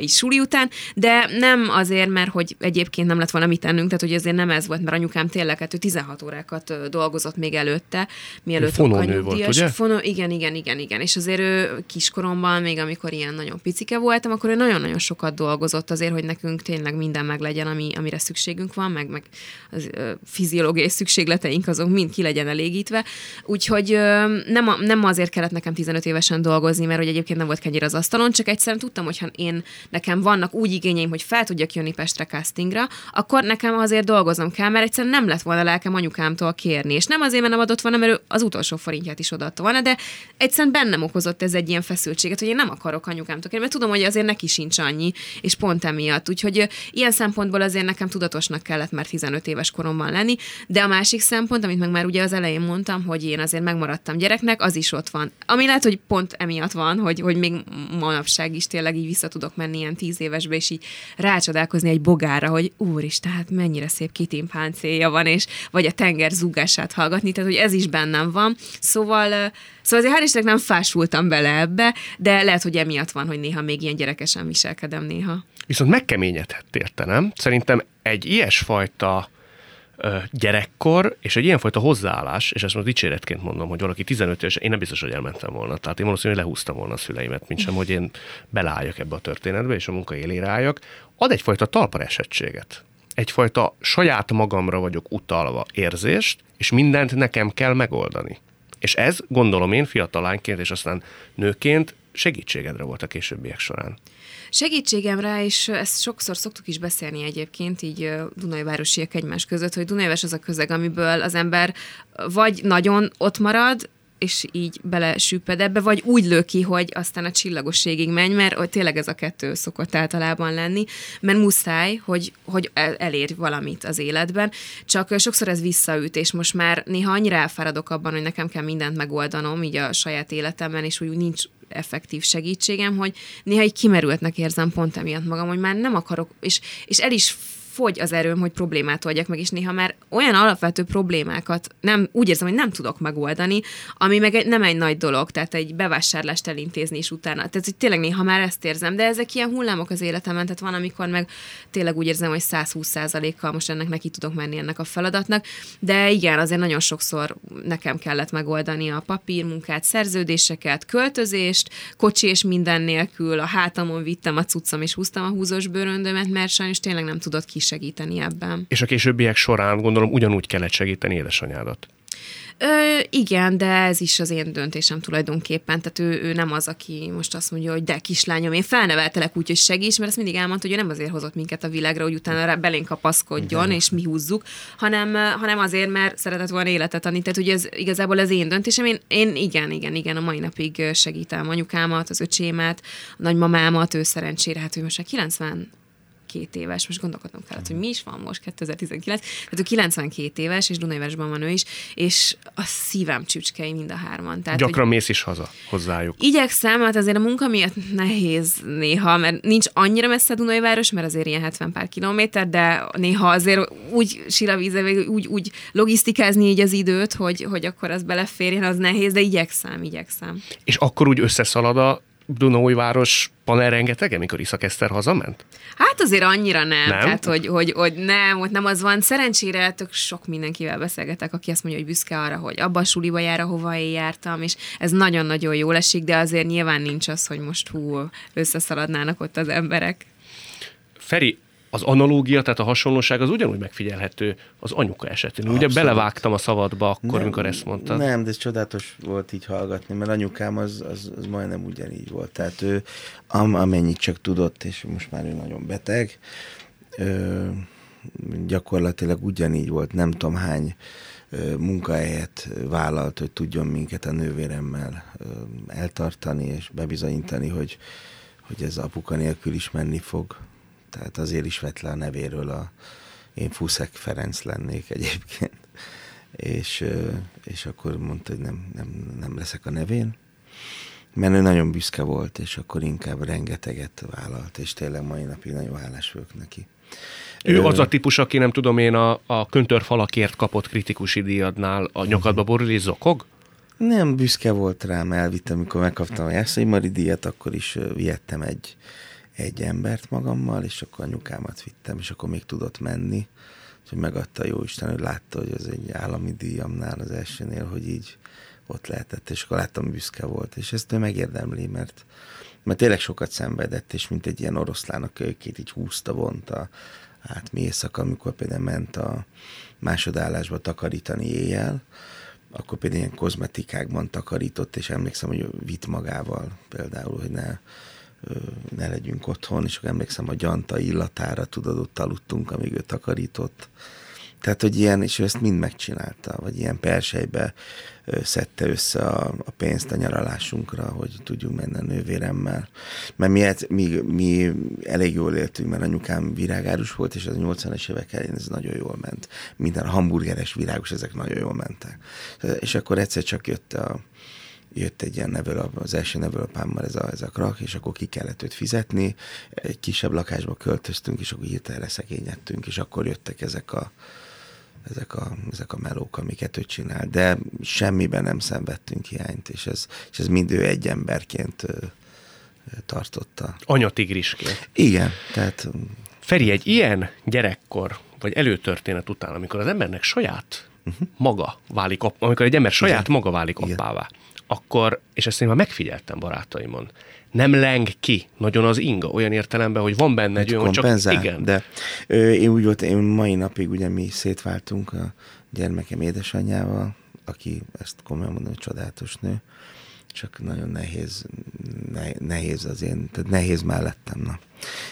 így suli után, de nem azért, mert hogy egyébként nem lett volna mit ennünk, tehát hogy azért nem ez volt, mert anyukám tényleg, hát ő 16 órákat dolgozott még előtte, mielőtt a kanyugdíjas. Igen, és azért ő kiskoromban, még amikor ilyen nagyon picike voltam, akkor ő nagyon-nagyon sokat dolgozott azért, hogy nekünk tényleg minden meglegyen, amire szükségünk van, meg az fiziológiai szükségleteink azok mind ki legyen elégítve. Úgyhogy nem azért kellett nekem 15 évesen dolgozni, mert hogy egyébként nem volt kenyér az asztalon, csak egyszerűen tudtam, hogyha nekem vannak úgy igényeim, hogy fel tudjak jönni Pestre castingra, akkor nekem azért dolgoznom kell, mert egyszerűen nem lett volna lelkem anyukámtól kérni. És nem azért, mert nem adott volna, mert ő az utolsó forintját is odaadta volna, de egyszerűen bennem okozott ez egy ilyen feszültséget, hogy én nem akarok anyukámtól kérni, mert tudom, hogy azért neki sincs annyi, és pont emiatt. Úgyhogy ilyen szempontból azért nekem tudatosnak kellett már 15 éves koromban lenni, de a másik szempont, amit meg már ugye az elején mondtam, hogy én azért megmaradtam gyereknek, az is ott van. Ami lehet, hogy pont emiatt van, hogy még manapság is tényleg így vissza tudok menni ilyen 10 évesbe, és így rácsodálkozni egy bogára, hogy úristen, hát mennyire szép kitimpáncéja van, és vagy a tenger zúgását hallgatni, tehát hogy ez is bennem van. Szóval azért hál' Istennek nem fásultam bele ebbe, de lehet, hogy emiatt van, hogy néha még ilyen gyerekesen viselkedem néha. Viszont megkeményedhettél te, nem? Szerintem egy ilyesfajta gyerekkor, és egy ilyenfajta hozzáállás, és ezt most dicséretként mondom, hogy valaki 15 éves, én nem biztos, hogy elmentem volna. Tehát én valószínűleg lehúztam volna a szüleimet, mintsem, hogy én beleálljak ebbe a történetbe, és a munka élére álljak. Ad egyfajta talpra esettséget. egyfajta saját magamra vagyok utalva érzést, és mindent nekem kell megoldani. És ez, gondolom én, fiatal lányként és aztán nőként segítségedre volt a későbbiek során. Segítségemre, és ezt sokszor szoktuk is beszélni egyébként, így Dunajvárosiak egymás között, hogy Dunajváros az a közeg, amiből az ember vagy nagyon ott marad, és így belesüpped ebbe, vagy úgy lő ki, hogy aztán a csillagosségig menj, mert hogy tényleg ez a kettő szokott általában lenni, mert muszáj, hogy elér valamit az életben, csak sokszor ez visszaüt, és most már néha annyira elfáradok abban, hogy nekem kell mindent megoldanom, így a saját életemben, és úgy nincs effektív segítségem, hogy néha így kimerültnek érzem pont emiatt magam, hogy már nem akarok, és el is fogy az erőm, hogy problémát oldjak meg, és néha már olyan alapvető problémákat nem, úgy érzem, hogy nem tudok megoldani, ami meg nem egy nagy dolog, tehát egy bevásárlást elintézni is utána. Tehát hogy tényleg néha már ezt érzem, de ezek ilyen hullámok az életemben, tehát van, amikor meg tényleg úgy érzem, hogy 120%-kal most ennek neki tudok menni ennek a feladatnak, de igen, azért nagyon sokszor nekem kellett megoldani a papírmunkát, szerződéseket, költözést, kocsi és minden nélkül, a hátamon vittem a cuccom és húztam a húzós bőröndömet, mert sajnos tényleg nem tudott segíteni ebben. És a későbbiek során gondolom ugyanúgy kellett segíteni édesanyádat. Igen, de ez is az én döntésem tulajdonképpen, tehát ő nem az, aki most azt mondja, hogy de kislányom, én felneveltelek úgy, hogy segíts, mert ezt mindig elmondta, hogy ő nem azért hozott minket a világra, hogy utána belén kapaszkodjon, és mi húzzuk, hanem azért, mert szeretett volna életet adni, tehát ugye ez igazából az én döntésem, én igen, a mai napig segítem anyukámat, az öcsémet, a nagymamámat, ő szerencsére, hát ő most már 92 éves, most gondolkodnom kellett, hogy mi is van most 2019, tehát ő 92 éves, és Dunajvárosban van ő is, és a szívem csücskei mind a hárman. Tehát, gyakran mész is haza hozzájuk. Igyekszem, hát azért a munka miatt nehéz néha, mert nincs annyira messze Dunajváros, mert azért ilyen 70 pár kilométer, de néha azért úgy síravízre, úgy logisztikázni így az időt, hogy akkor az beleférjen, az nehéz, de igyekszem. És akkor úgy összeszalad a Dunaújváros panel rengeteg, amikor Iszak Eszter hazament? Hát azért annyira nem. Tehát, hogy nem, ott nem az van. Szerencsére tök sok mindenkivel beszélgetek, aki azt mondja, hogy büszke arra, hogy abba a suliba jár, ahova én jártam, és ez nagyon-nagyon jól esik, de azért nyilván nincs az, hogy most összeszaladnának ott az emberek. Feri, az analógia, tehát a hasonlóság az ugyanúgy megfigyelhető az anyuka esetén. Abszolút. Ugye belevágtam a szavadba akkor, amikor ezt mondtad. Nem, de ez csodálatos volt így hallgatni, mert anyukám az majdnem ugyanígy volt. Tehát ő amennyit csak tudott, és most már ő nagyon beteg, gyakorlatilag ugyanígy volt, nem tudom hány munkahelyet vállalt, hogy tudjon minket a nővéremmel eltartani, és bebizonyítani, hogy ez apuka nélkül is menni fog. Tehát azért is vett le a nevéről én Fuszek Ferenc lennék egyébként. És akkor mondta, hogy nem leszek a nevén. Mert ő nagyon büszke volt, és akkor inkább rengeteget vállalt, és tényleg mai napig nagyon hálás vagyok neki. Ő az a típus, aki nem tudom én a Köntörfalakért kapott kritikusi díjadnál a nyakadba borul és zokog? Nem, büszke volt rám, elvittem, amikor megkaptam a Jászai Mari díjat, akkor is vihettem egy embert magammal, és akkor anyukámat vittem, és akkor még tudott menni. Úgyhogy megadta a Jóisten, hogy látta, hogy az egy állami díjamnál az elsőnél, hogy így ott lehetett, és akkor láttam, büszke volt. És ezt ő megérdemli, mert tényleg sokat szenvedett, és mint egy ilyen oroszlán a kölykét így húzta, vonta át mi éjszaka, amikor például ment a másodállásba takarítani éjjel, akkor például ilyen kozmetikákban takarított, és emlékszem, hogy vitt magával például, hogy ne legyünk otthon, és akkor emlékszem a gyanta illatára, tudod, ott aludtunk, amíg ő takarított. Tehát, hogy ilyen, és ő ezt mind megcsinálta, vagy ilyen persejbe szedte össze a pénzt a nyaralásunkra, hogy tudjunk menni a nővéremmel. Mert mi elég jól éltünk, mert anyukám virágárus volt, és az 80-es évek elején ez nagyon jól ment. Minden hamburgeres virágos, ezek nagyon jól mentek. És akkor egyszer csak jött egy ilyen nevelőap, az első nevelőapámmal ez a krak, és akkor ki kellett őt fizetni, egy kisebb lakásba költöztünk, és akkor hirtelen leszegényedtünk, és akkor jöttek ezek a melók, amiket ő csinál. De semmiben nem szenvedtünk hiányt, és ez mind ő egy emberként tartotta. Anyatigrisként. Igen, tehát... Feri, egy ilyen gyerekkor, vagy előtörténet után, amikor az embernek saját maga válik, amikor egy ember saját maga válik appává, akkor, és ezt én már megfigyeltem barátaimon, nem leng ki nagyon az inga, olyan értelemben, hogy van benne egy olyan, csak igen. De én úgy volt, én mai napig ugye mi szétváltunk a gyermekem édesanyjával, aki ezt komolyan mondom, hogy csodálatos nő, csak nagyon nehéz az én, tehát nehéz mellettem. Na.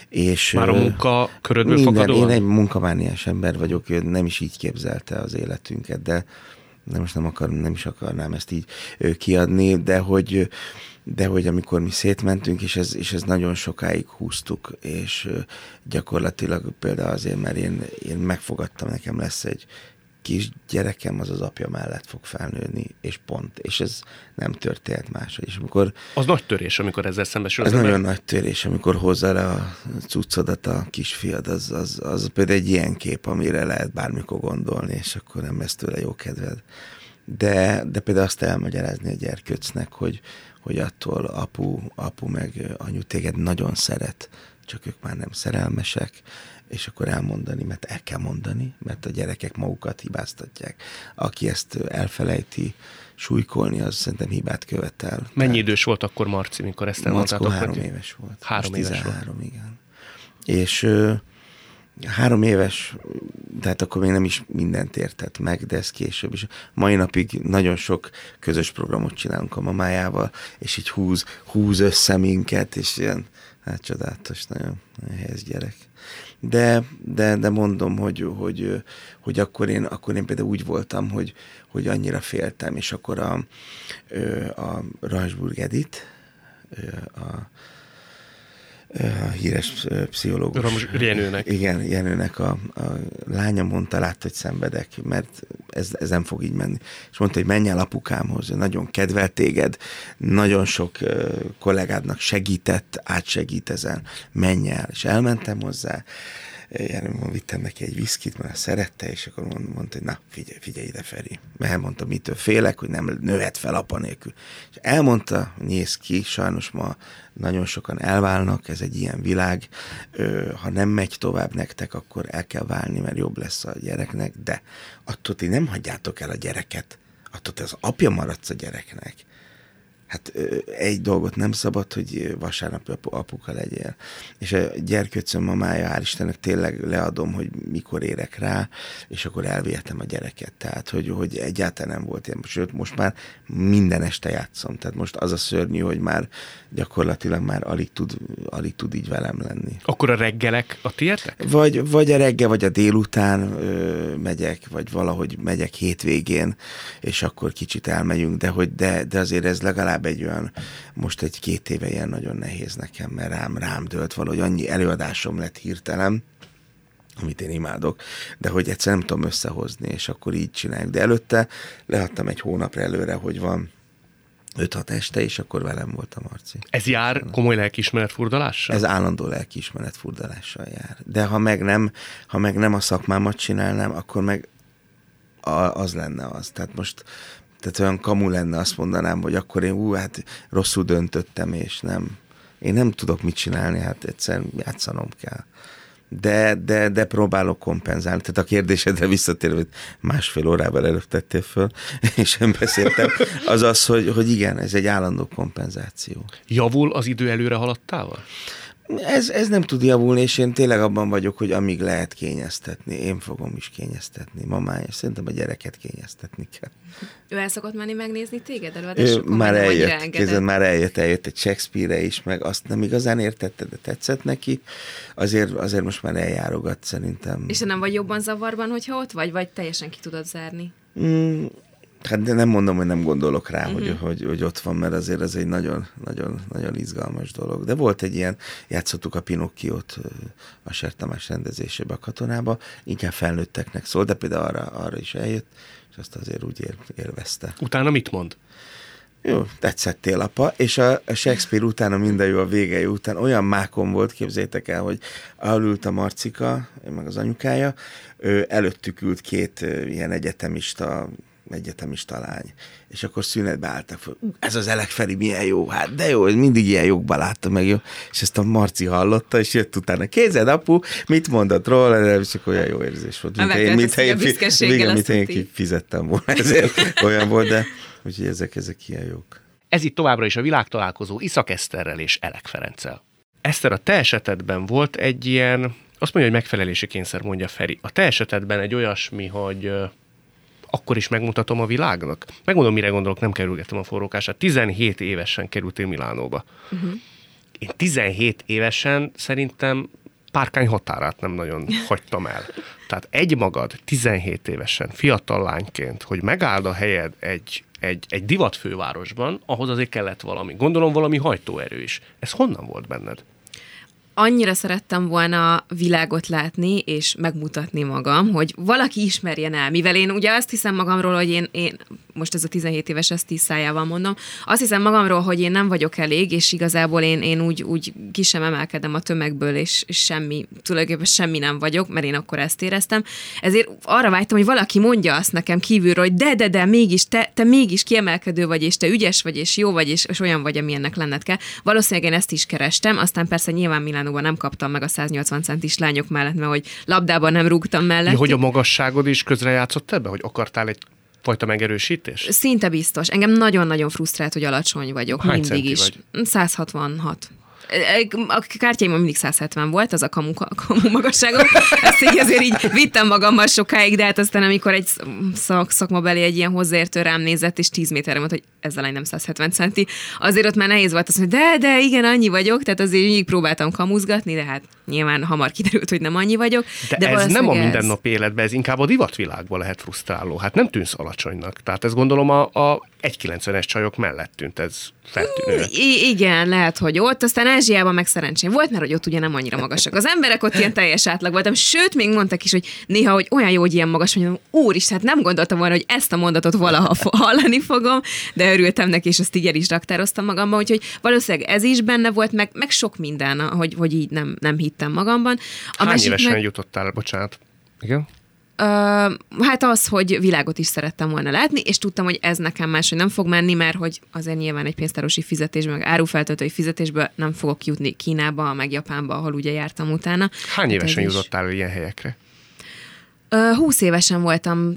És már a munka körödből fakadóan? Én egy munkamániás ember vagyok, ő nem is így képzelte az életünket, de most nem is akarnám ezt így kiadni, de hogy amikor mi szétmentünk, és ez nagyon sokáig húztuk, és gyakorlatilag például azért, mert én megfogadtam, nekem lesz egy kis gyerekem, az apja mellett fog felnőni, és pont. És ez nem történt máshogy. És amikor, az nagy törés, amikor ezzel szembesül. Ez nagyon nagy törés, amikor hozzá le a cuccodat a kisfiad, az például egy ilyen kép, amire lehet bármikor gondolni, és akkor nem lesz tőle jó kedved. De például azt elmagyarázni a gyerköcnek, hogy attól apu meg anyu téged nagyon szeret, csak ők már nem szerelmesek, és akkor elmondani, mert el kell mondani, mert a gyerekek magukat hibáztatják. Aki ezt elfelejti súlykolni, az szerintem hibát követel. Mennyi idős volt akkor Marci, mikor ezt elmondtátok? Marci 3 éves volt. 3 éves volt. Igen. És 3 éves, tehát akkor még nem is mindent értett meg, de ez később is. Mai napig nagyon sok közös programot csinálunk a mamájával, és így húz össze minket, és ilyen, hát csodálatos, nagyon, nagyon helyes gyerek. De mondom, hogy akkor én például úgy voltam, hogy annyira féltem, és akkor a Rajsburg Edit, a híres pszichológus. Ramos Jenőnek. Igen, Jenőnek a lánya mondta, látta, hogy szenvedek, mert ez nem fog így menni. És mondta, hogy menj el apukámhoz, nagyon kedvel téged, nagyon sok kollégádnak segített, átsegít ezen, menj el. És elmentem hozzá, vittem neki egy viszkit, mert szerette, és akkor mondta, hogy na, figyelj ide, Feri. Mert elmondta, mitől félek, hogy nem nőhet fel apa nélkül. És elmondta, nézd ki, sajnos ma nagyon sokan elválnak, ez egy ilyen világ, ha nem megy tovább nektek, akkor el kell válni, mert jobb lesz a gyereknek, de attól ti nem hagyjátok el a gyereket, attól te az apja maradsz a gyereknek. Hát egy dolgot nem szabad, hogy vasárnap apuka legyél. És a gyerkőcöm mamája, hál' Istennek, tényleg leadom, hogy mikor érek rá, és akkor elvihetem a gyereket. Tehát, hogy egyáltalán nem volt ilyen. Sőt, most már minden este játszom. Tehát most az a szörnyű, hogy már gyakorlatilag már alig tud így velem lenni. Akkor a reggelek a tiétek? Vagy a reggel, vagy a délután megyek, vagy valahogy megyek hétvégén, és akkor kicsit elmegyünk, de azért ez legalább egy olyan, most 2 éve ilyen nagyon nehéz nekem, mert rám dőlt valahogy, annyi előadásom lett hirtelen, amit én imádok, de hogy egyszer nem tudom összehozni, és akkor így csináljuk. De előtte leadtam egy hónapra előre, hogy van 5-6 este, és akkor velem volt a Marci. Ez jár komoly lelkiismeret-furdalással? Ez állandó lelkiismeret-furdalással jár. De ha meg nem a szakmámat csinálnám, akkor meg az lenne az. Tehát most olyan kamu lenne, azt mondanám, hogy akkor én hát rosszul döntöttem, és nem. Én nem tudok mit csinálni, hát egyszerűen játszanom kell. De próbálok kompenzálni. Tehát a kérdésedre visszatérve, hogy 1,5 órával előbb tettél föl, és nem beszéltem, az az, hogy igen, ez egy állandó kompenzáció. Javul az idő előre haladtával? Ez nem tud javulni, és én tényleg abban vagyok, hogy amíg lehet kényeztetni, én fogom is kényeztetni. Mamája, szerintem a gyereket kényeztetni kell. Ő el szokott menni megnézni téged előadásokat? Már eljött egy Shakespeare-re is, meg azt nem igazán értette, de tetszett neki. Azért most már eljárogat szerintem. És nem vagy jobban zavarban, hogyha ott vagy teljesen ki tudod zárni? Hát de nem mondom, hogy nem gondolok rá, hogy ott van, mert azért ez egy nagyon, nagyon, nagyon izgalmas dolog. De volt egy ilyen, játszottuk a Pinokkiót a Sert Tamás rendezésébe, a Katonába, inkább felnőtteknek szól, de például arra is eljött, és azt azért úgy élvezte. Utána mit mond? Jó, tetszettél, apa, és a Shakespeare utána, minden jó a végei után, olyan mákon volt, képzeljétek el, hogy alült a Marcika, meg az anyukája, előttük ült 2 ilyen egyetemista lány. És akkor szünetbe álltak fel, ez az Elek Feri milyen jó, hát de jó, mindig ilyen jogban láttam meg, jó. És ezt a Marci hallotta, és jött utána, kézed, apu, mit mondott róla, és akkor olyan jó érzés volt. Mint én fizettem volna ezért, olyan volt, de úgyhogy ezek ilyen jók. Ez itt továbbra is a Világtalálkozó Iszak Eszterrel és Elek Ferenccel. Eszter, a te esetedben volt egy ilyen, azt mondja, hogy megfelelési kényszer, mondja Feri. A te esetedben egy olyasmi, hogy akkor is megmutatom a világnak. Megmondom, mire gondolok, nem kerülgettem a forrókását. 17 évesen kerültél Milánóba. Uh-huh. Én 17 évesen szerintem párkány határát nem nagyon hagytam el. Tehát egymagad 17 évesen, fiatal lányként, hogy megáld a helyed egy divatfővárosban, ahhoz azért kellett valami. Gondolom valami hajtóerő is. Ez honnan volt benned? Annyira szerettem volna világot látni, és megmutatni magam, hogy valaki ismerjen el, mivel én ugye azt hiszem magamról, hogy én most ez a 17 éves, ezt 10 szájával mondom, azt hiszem magamról, hogy én nem vagyok elég, és igazából én úgy ki sem emelkedem a tömegből, és semmi, tulajdonképpen semmi nem vagyok, mert én akkor ezt éreztem. Ezért arra vágytam, hogy valaki mondja azt nekem kívülről, hogy de, mégis, te mégis kiemelkedő vagy, és te ügyes vagy, és jó vagy, és olyan vagy, amilyennek lenned kell. Valószínűleg én ezt is kerestem, aztán persze nyilván Milánóban nem kaptam meg a 180 centis lányok mellett, mert hogy labdában nem rúgtam mellett. Ja, hogy a magasságod is közrejátszott ebbe, hogy akartál egyfajta megerősítés? Szinte biztos. Engem nagyon-nagyon frusztrált, hogy alacsony vagyok. Hány mindig is. Vagy? 166. A kártyáimon mindig 170 volt, az a kamu magasságom. Ezt így azért így vittem magammal sokáig, de hát aztán amikor egy szakmabeli egy ilyen hozzáértő rám nézett, és 10 méterre mondta, hogy ez a lány nem 170 centi, azért ott már nehéz volt azt mondani, hogy de igen, annyi vagyok, tehát azért mindig próbáltam kamuzgatni, de hát nyilván hamar kiderült, hogy nem annyi vagyok. De ez nem a mindennapi életben, ez inkább a divatvilágban lehet frusztráló. Hát nem tűnsz alacsonynak. Tehát ezt gondolom a 1,90-es csajok mellett tűnt ez feltűnő. Igen, lehet, hogy ott. Aztán Ázsiában meg szerencsém volt, mert hogy ott ugye nem annyira magasak. Az emberek ott ilyen teljes átlag voltam, sőt, még mondtak is, hogy néha, hogy olyan jó, hogy ilyen magas, mondom, úristen, hát nem gondoltam volna, hogy ezt a mondatot valaha hallani fogom, de örültem neki, és azt így el is raktároztam magamban, úgyhogy valószínűleg ez is benne volt, meg sok minden, hogy így nem hittem magamban. Hány évesen jutottál, bocsánat? Igen? Hát az, hogy világot is szerettem volna látni, és tudtam, hogy ez nekem máshogy nem fog menni, mert hogy azért nyilván egy pénztárosi fizetésből, meg árufeltöltői fizetésből nem fogok jutni Kínába, meg Japánba, ahol ugye jártam utána. Hány évesen jutottál ilyen helyekre? 20 évesen voltam,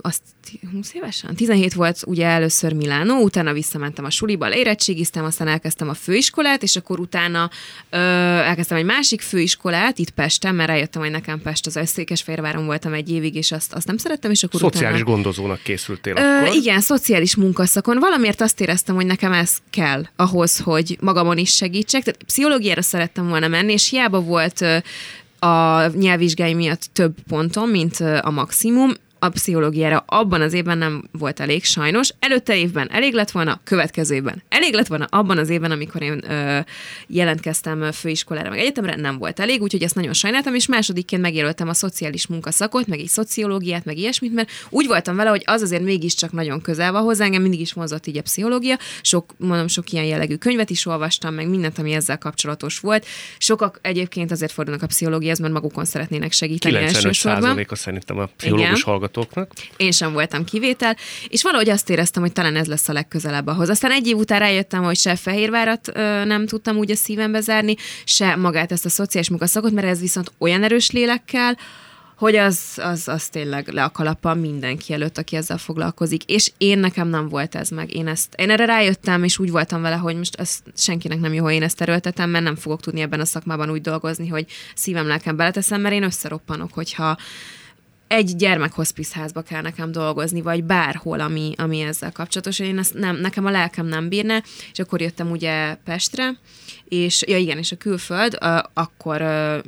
17 volt ugye először Milánó, utána visszamentem a suliba, érettségiztem, aztán elkezdtem a főiskolát, és akkor utána elkezdtem egy másik főiskolát, itt Pesten, mert rájöttem, hogy nekem Pest, az Székesfehérváron voltam egy évig, és azt nem szerettem, és akkor szociális utána... gondozónak készültél akkor? Igen, szociális munkaszakon. Valamiért azt éreztem, hogy nekem ez kell ahhoz, hogy magamon is segítsek. Tehát pszichológiára szerettem volna menni, és hiába volt... a nyelvvizsgái miatt több pontom, mint a maximum. A pszichológiára abban az évben nem volt elég, sajnos. Előtte évben elég lett volna, következő évben elég lett volna, abban az évben, amikor én jelentkeztem főiskolára, meg egyetemre nem volt elég, úgyhogy ezt nagyon sajnáltam, és másodikként megjelöltem a szociális munkaszakot, meg egy szociológiát, meg ilyesmit, mert úgy voltam vele, hogy az azért mégiscsak nagyon közel van hozzá, engem mindig is vonzott így a pszichológia, sok ilyen jellegű könyvet is olvastam, meg mindent, ami ezzel kapcsolatos volt. Sokak egyébként azért fordulnak a pszichológiához, mert magukon szeretnének segíteni elsősorban. 95%-a szerintem a pszichológus hallgató. Én sem voltam kivétel, és valahogy azt éreztem, hogy talán ez lesz a legközelebb ahhoz. Aztán egy év után rájöttem, hogy se Fehérvárat nem tudtam úgy a szívembe zárni, se magát ezt a szociális munkaszakot, mert ez viszont olyan erős lélekkel, hogy az tényleg le a kalappal mindenki előtt, aki ezzel foglalkozik. És nekem nem volt ez meg. Én erre rájöttem, és úgy voltam vele, hogy most ez senkinek nem jó, ha én ezt erőltetem, mert nem fogok tudni ebben a szakmában úgy dolgozni, hogy szívem lelkem beleteszem, mert én összeroppanok, hogyha egy gyermekhospiszházba kell nekem dolgozni, vagy bárhol, ami ezzel kapcsolatos. Én nekem a lelkem nem bírne, és akkor jöttem ugye Pestre, és és a külföld, akkor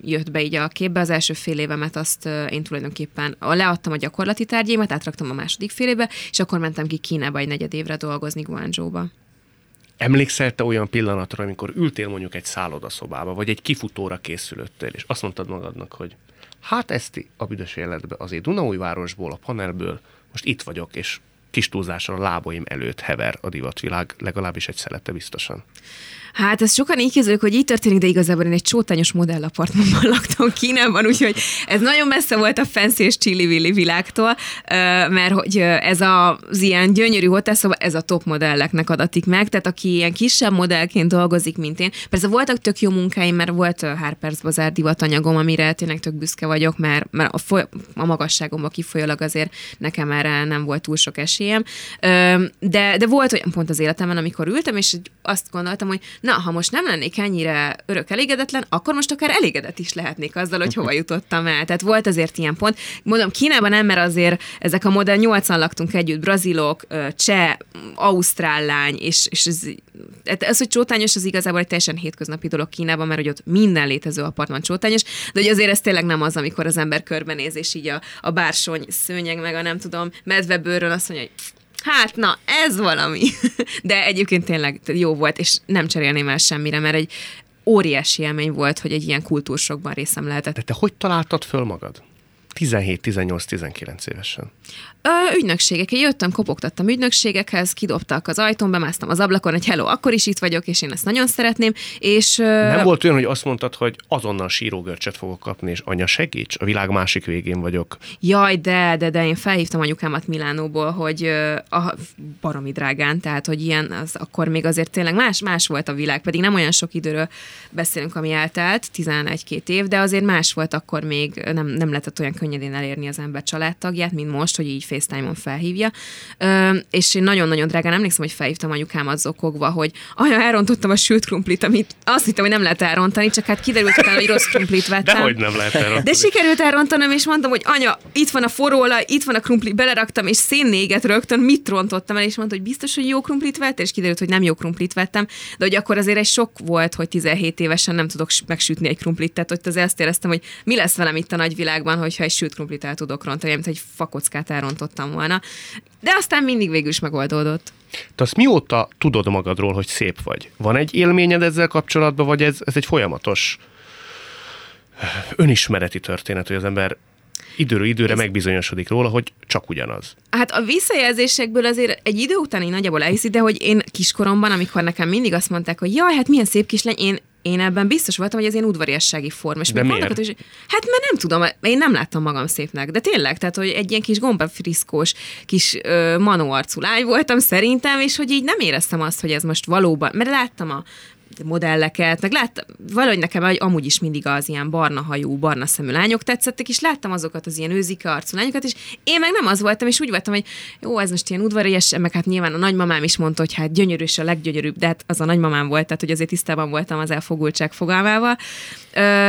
jött be így a képbe, az első fél évemet azt én tulajdonképpen leadtam a gyakorlati tárgyaimat, átraktam a második fél évbe, és akkor mentem ki Kínába egy negyed évre dolgozni Guangzhouba. Emlékszel te olyan pillanatra, amikor ültél mondjuk egy szállodaszobába, vagy egy kifutóra készülöttél, és azt mondtad magadnak, hogy hát ezt a büdös életbe azért Dunaújvárosból, a panelből, most itt vagyok, és kis túlzással a lábaim előtt hever a divatvilág, legalábbis egy szelete biztosan. Hát ez sokan így képzelik, hogy így történik, de igazából én egy csótányos modellapartmanban laktam Kínában, úgyhogy ez nagyon messze volt a fancy és chili-willi világtól, mert hogy ez az ilyen gyönyörű hotelszoba, ez a top modelleknek adatik meg, tehát aki ilyen kisebb modellként dolgozik, mint én. Persze voltak tök jó munkáim, mert volt Harper's Bazaar divatanyagom, amire tényleg tök büszke vagyok, mert a magasságomba kifolyólag azért nekem erre nem volt túl sok esély. esélyem, de volt olyan pont az életemben, amikor ültem, és azt gondoltam, hogy na, ha most nem lennék ennyire örök elégedetlen, akkor most akár elégedett is lehetnék azzal, hogy hova jutottam el. Tehát volt azért ilyen pont. Mondom, Kínában nem, mert azért ezek a modell 8-an laktunk együtt, brazilok, cseh, ausztrál lány, és ez, hogy csótányos, az igazából egy teljesen hétköznapi dolog Kínában, mert hogy ott minden létező apartman csótányos, de hogy azért ez tényleg nem az, amikor az ember körbenéz, és így a bársony szőnyeg, meg a nem tudom, medvebőrön azt mondja, hogy hát na, ez valami. De egyébként tényleg jó volt, és nem cserélném el semmire, mert egy óriási élmény volt, hogy egy ilyen kultúrsokban részem lehetett. De te hogy találtad föl magad? 17-18-19 évesen. Ügynökségek. Én jöttem, kopogtattam ügynökségekhez, kidobtak az ajtón, bemásztam az ablakon, hogy hello, akkor is itt vagyok, és én ezt nagyon szeretném. És, nem volt olyan, hogy azt mondtad, hogy azonnal sírógörcset fogok kapni, és anya segíts, a világ másik végén vagyok. Jaj, de én felhívtam anyukámat Milánóból, hogy a baromi drágán, tehát, hogy ilyen, az akkor még azért tényleg más volt a világ, pedig nem olyan sok időről beszélünk, ami eltelt, 11-2 év, de azért más volt akkor még, nem lehetett olyan könnyedén elérni az ember családtagját, mint most, hogy így FaceTime-on felhívja. És én nagyon-nagyon drágán emlékszem, hogy felhívtam anyukámat zokogva, hogy anya, elrontottam a sült krumplit, amit azt hittem, hogy nem lehet elrontani, csak hát kiderült utána, hogy rossz krumplit vettem. Dehogy nem lehet elrontani. De sikerült elrontanom, és mondtam, hogy anya, itt van a forróolaj, itt van a krumpli, beleraktam, és szénné égett rögtön, mit rontottam el, és mondta, hogy biztos, hogy jó krumplit vettem, és kiderült, hogy nem jó krumplit vettem, de hogy akkor azért egy sok volt, hogy 17 évesen nem tudok megsütni egy krumplit, tehát ott azért azt éreztem, hogy mi lesz velem itt a nagyvilágban, hogyha egy sült krumplit el tudok rontani, mint egy fakockát elrontottam volna. De aztán mindig végül is megoldódott. Te azt mióta tudod magadról, hogy szép vagy? Van egy élményed ezzel kapcsolatban, vagy ez egy folyamatos önismereti történet, hogy az ember időről időre megbizonyosodik róla, hogy csak ugyanaz? Hát a visszajelzésekből azért egy idő után én nagyjából elhiszi, de hogy én kiskoromban, amikor nekem mindig azt mondták, hogy jaj, hát milyen szép kislány, én ebben biztos voltam, hogy ez ilyen udvariassági forma. És de miért? Is, hát mert nem tudom, én nem láttam magam szépnek, de tényleg, tehát hogy egy ilyen kis gombafriszkós, kis manó arcú lány voltam szerintem, és hogy így nem éreztem azt, hogy ez most valóban, mert láttam a modelleket, meg láttam, valahogy nekem hogy amúgy is mindig az ilyen barna hajú, barna szemű lányok tetszettek, és láttam azokat az ilyen őzike arcú lányokat, és én meg nem az voltam, és úgy voltam, hogy jó, ez most ilyen udvarias, meg hát nyilván a nagymamám is mondta, hogy hát gyönyörű és a leggyönyörűbb, de hát az a nagymamám volt, tehát hogy azért tisztában voltam az elfogultság fogalmával,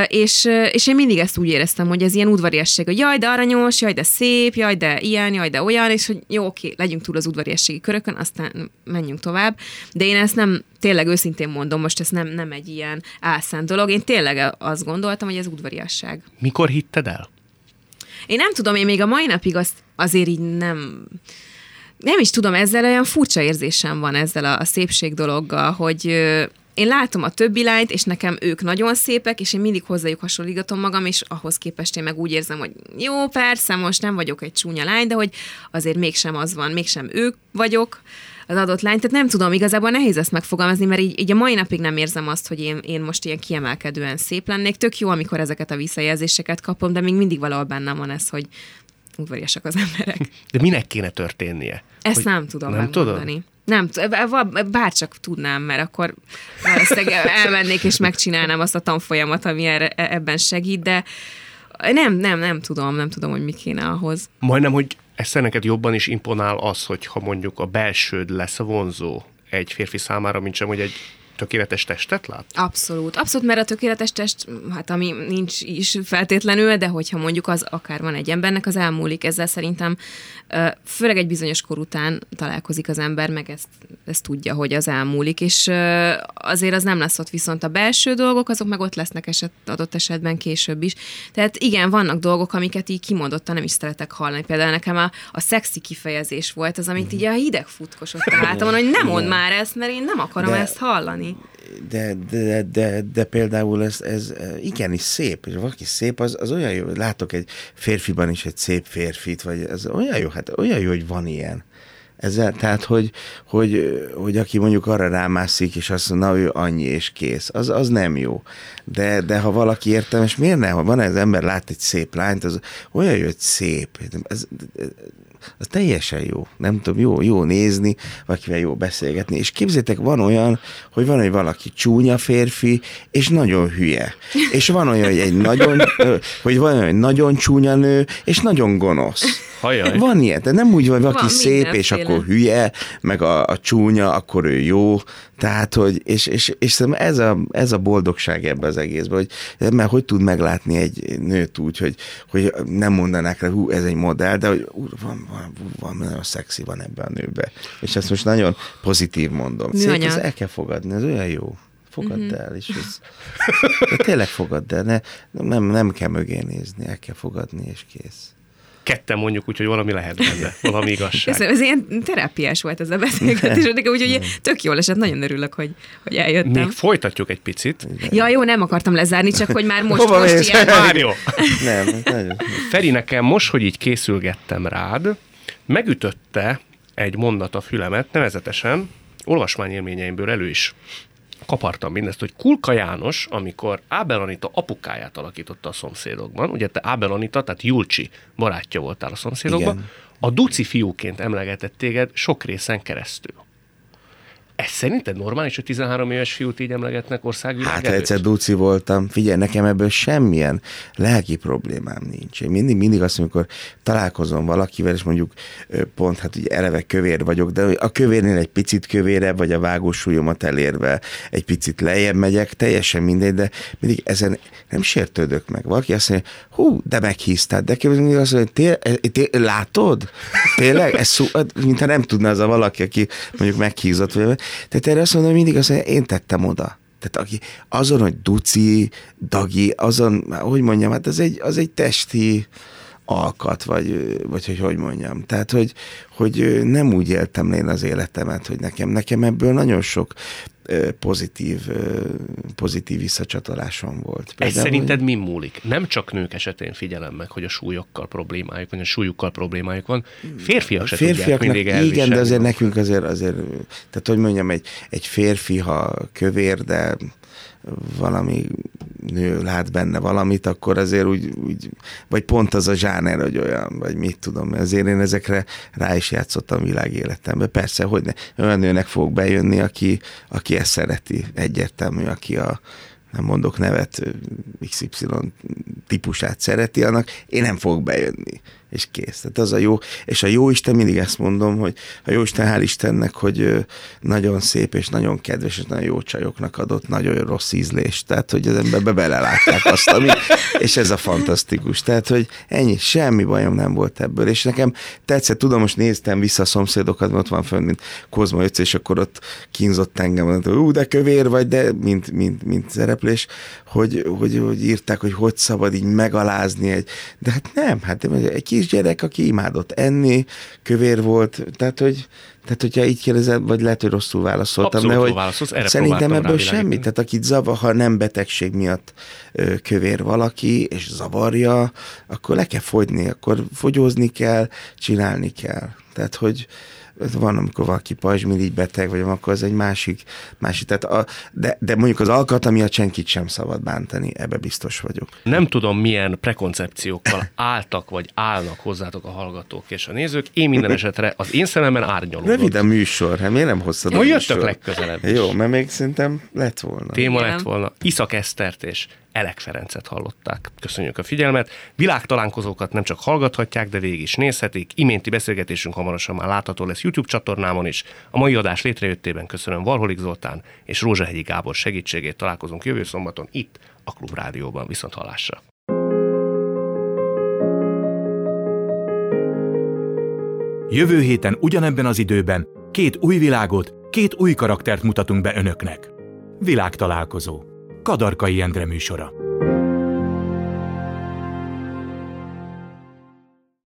és én mindig ezt úgy éreztem, hogy ez ilyen udvariasság, hogy jaj, de aranyos, jaj, de szép, jaj, de ilyen, jaj, de olyan, és hogy jó, oké, legyünk túl az udvariassági körökön, aztán menjünk tovább, de én ezt nem, tényleg őszintén mondom, most ez nem egy ilyen álszent dolog. Én tényleg azt gondoltam, hogy ez udvariasság. Mikor hitted el? Én nem tudom, én még a mai napig azt azért így nem is tudom, ezzel olyan furcsa érzésem van ezzel a szépség dologgal, hogy... Én látom a többi lányt, és nekem ők nagyon szépek, és én mindig hozzájuk hasonlítom magam, és ahhoz képest én meg úgy érzem, hogy jó, persze, most nem vagyok egy csúnya lány, de hogy azért mégsem az van, mégsem ők vagyok az adott lány. Tehát nem tudom, igazából nehéz ezt megfogalmazni, mert így a mai napig nem érzem azt, hogy én most ilyen kiemelkedően szép lennék. Tök jó, amikor ezeket a visszajelzéseket kapom, de még mindig valahol bennem van ez, hogy udvariasak az emberek. De minek kéne történnie? Ezt hogy nem tudom megmondani. Nem, bárcsak tudnám, mert akkor elmennék és megcsinálnám azt a tanfolyamat, ami ebben segít, de nem tudom, hogy mi kéne ahhoz. Majdnem, hogy ezt neked jobban is imponál az, hogyha mondjuk a belsőd lesz vonzó egy férfi számára, mint sem, hogy egy tökéletes testet lát? Abszolút, mert a tökéletes test, hát ami nincs is feltétlenül, de hogyha mondjuk az akár van egy embernek, az elmúlik. Ezzel szerintem főleg egy bizonyos kor után találkozik az ember, meg ezt tudja, hogy az elmúlik, és azért az nem lesz ott, viszont a belső dolgok, azok meg ott lesznek adott esetben később is. Tehát igen, vannak dolgok, amiket így kimondottan nem is szeretek hallani. Például nekem a szexi kifejezés volt az, amit így a hideg futkosott találtam, hogy nem mond már ezt, mert én nem akarom ezt hallani. De például ez igenis szép, és valaki szép, az olyan jó, látok egy férfiban is egy szép férfit, vagy ez olyan jó, hát olyan jó, hogy van ilyen. Ezzel, tehát, hogy aki mondjuk arra rámászik, és azt mondja, na ő annyi, és kész. Az nem jó. De ha valaki értelmes, miért ne? Ha van az ember, lát egy szép lányt, az olyan jó, hogy szép. Ez az teljesen jó. Nem tudom, jó nézni, valakivel jó beszélgetni. És képzétek, van olyan, hogy valaki csúnya férfi, és nagyon hülye. És van olyan, hogy nagyon csúnya nő, és nagyon gonosz. Hajaj. Van ilyen, de nem úgy van, valaki van, szép, és akkor hülye, meg a csúnya, akkor ő jó. Tehát, hogy, és szerintem ez a boldogság ebben az egészben, hogy, mert hogy tud meglátni egy nőt úgy, hogy nem mondanák rá, hú, ez egy modell, de hogy van nagyon szexi van ebben a nőben. És ezt most nagyon pozitív mondom. Szép, ezt el kell fogadni, ez olyan jó. Fogadd el, és ez... De tényleg fogadd el, nem kell mögé nézni, el kell fogadni, és kész. Ketten mondjuk úgy, hogy valami lehet benne, valami igazság. Köszönöm, ez ilyen terápiás volt ez a beszélgetés, úgyhogy tök jól esett, nagyon örülök, hogy eljöttem. Még folytatjuk egy picit. Ja, jó, nem akartam lezárni, csak hogy már most ilyen... Már jó. Nem. Feri, nekem most, hogy így készülgettem rád, megütötte egy mondat a fülemet, nevezetesen olvasmányélményeimből elő is kapartam mindezt, hogy Kulka János, amikor Ábel Anita apukáját alakította a Szomszédokban, ugye te Ábel Anita, tehát Julcsi barátja voltál a Szomszédokban, igen. A Duci fiúként emlegetett téged sok részen keresztül. Ez szerinted normális, hogy 13 éves fiút így emlegetnek országvilág előtt? Hát egyszer Duci voltam. Figyelj, nekem ebből semmilyen lelki problémám nincs. Én mindig azt mondom, amikor találkozom valakivel, és mondjuk pont, hát ugye eleve kövér vagyok, de a kövérnél egy picit kövérebb, vagy a vágósúlyomat elérve egy picit lejjebb megyek, teljesen mindegy, de mindig ezen nem sértődök meg. Valaki azt mondja, hú, de meghíztál, de mindig azt mondja, látod? Tényleg? Ez szó, mintha nem tudna az a valaki, aki mondjuk meghízott, vagy. Tehát erre azt mondom, hogy mindig azt mondja, én tettem oda. Tehát aki azon, hogy Duci, Dagi, azon, hogy mondjam, hát az egy testi alkat, vagy hogy mondjam. Tehát, hogy nem úgy éltem én az életemet, hogy nekem ebből nagyon sok pozitív visszacsatolásom volt. Ez szerinted mi múlik? Nem csak nők esetén figyelem meg, hogy a súlyokkal problémájuk van, férfiak se tudják mindig elviselni. Igen, de azért nekünk azért tehát hogy mondjam, egy férfi, ha kövér, de valami nő lát benne valamit, akkor azért úgy vagy pont az a zsáner, hogy olyan, vagy mit tudom, azért én ezekre rá is játszottam világéletemben. Persze, hogy ne. Olyan nőnek fogok bejönni, aki ezt szereti, egyértelmű, aki nem mondok nevet, XY típusát szereti, annak én nem fogok bejönni. És kész. Tehát az a jó, és a jó Isten, mindig ezt mondom, hogy a jó Isten, hál' Istennek, hogy nagyon szép, és nagyon kedves, és nagyon jó csajoknak adott nagyon rossz ízlést. Tehát, hogy az emberbe belelátják azt, és ez a fantasztikus. Tehát, hogy ennyi, semmi bajom nem volt ebből. És nekem tetszett, tudom, most néztem vissza a Szomszédokat, ott van fönn, mint Kozma Öcsi, és akkor ott kínzott engem, mondta, hogy de kövér vagy, de mint szereplés, hogy írták, hogy szabad így megalázni egy. De hát nem, egy kisgyerek, aki imádott enni, kövér volt, tehát hogyha így kérdezed, vagy lehet, hogy rosszul válaszoltam, de hogy szerintem ebből semmit, tehát akit zavar, ha nem betegség miatt kövér valaki, és zavarja, akkor le kell fogyni, akkor fogyózni kell, csinálni kell. Tehát, hogy van, amikor valaki pajzsmirigy beteg, vagy akkor az egy másik. Tehát de mondjuk az alkata miatt senkit sem szabad bántani, ebbe biztos vagyok. Nem tudom, milyen prekoncepciókkal álltak, vagy állnak hozzátok a hallgatók és a nézők. Én minden esetre az én szememben árnyalódott. Rövid a műsor, hát miért nem hosszad a műsor? Jöttök legközelebb is. Jó, mert még szerintem lett volna. Téma lett volna. Iszak Esztert és Elek Ferencet hallották. Köszönjük a figyelmet. Világtalálkozókat nem csak hallgathatják, de végig is nézhetik. Iménti beszélgetésünk hamarosan már látható lesz YouTube csatornámon is. A mai adás létrejöttében köszönöm Varholik Zoltán és Rózsahegyi Gábor segítségét. Találkozunk jövő szombaton itt a Klub Rádióban. Viszont hallásra. Jövő héten ugyanebben az időben 2 új világot, 2 új karaktert mutatunk be önöknek. Világtalálkozó. Kadarkai Endre műsora.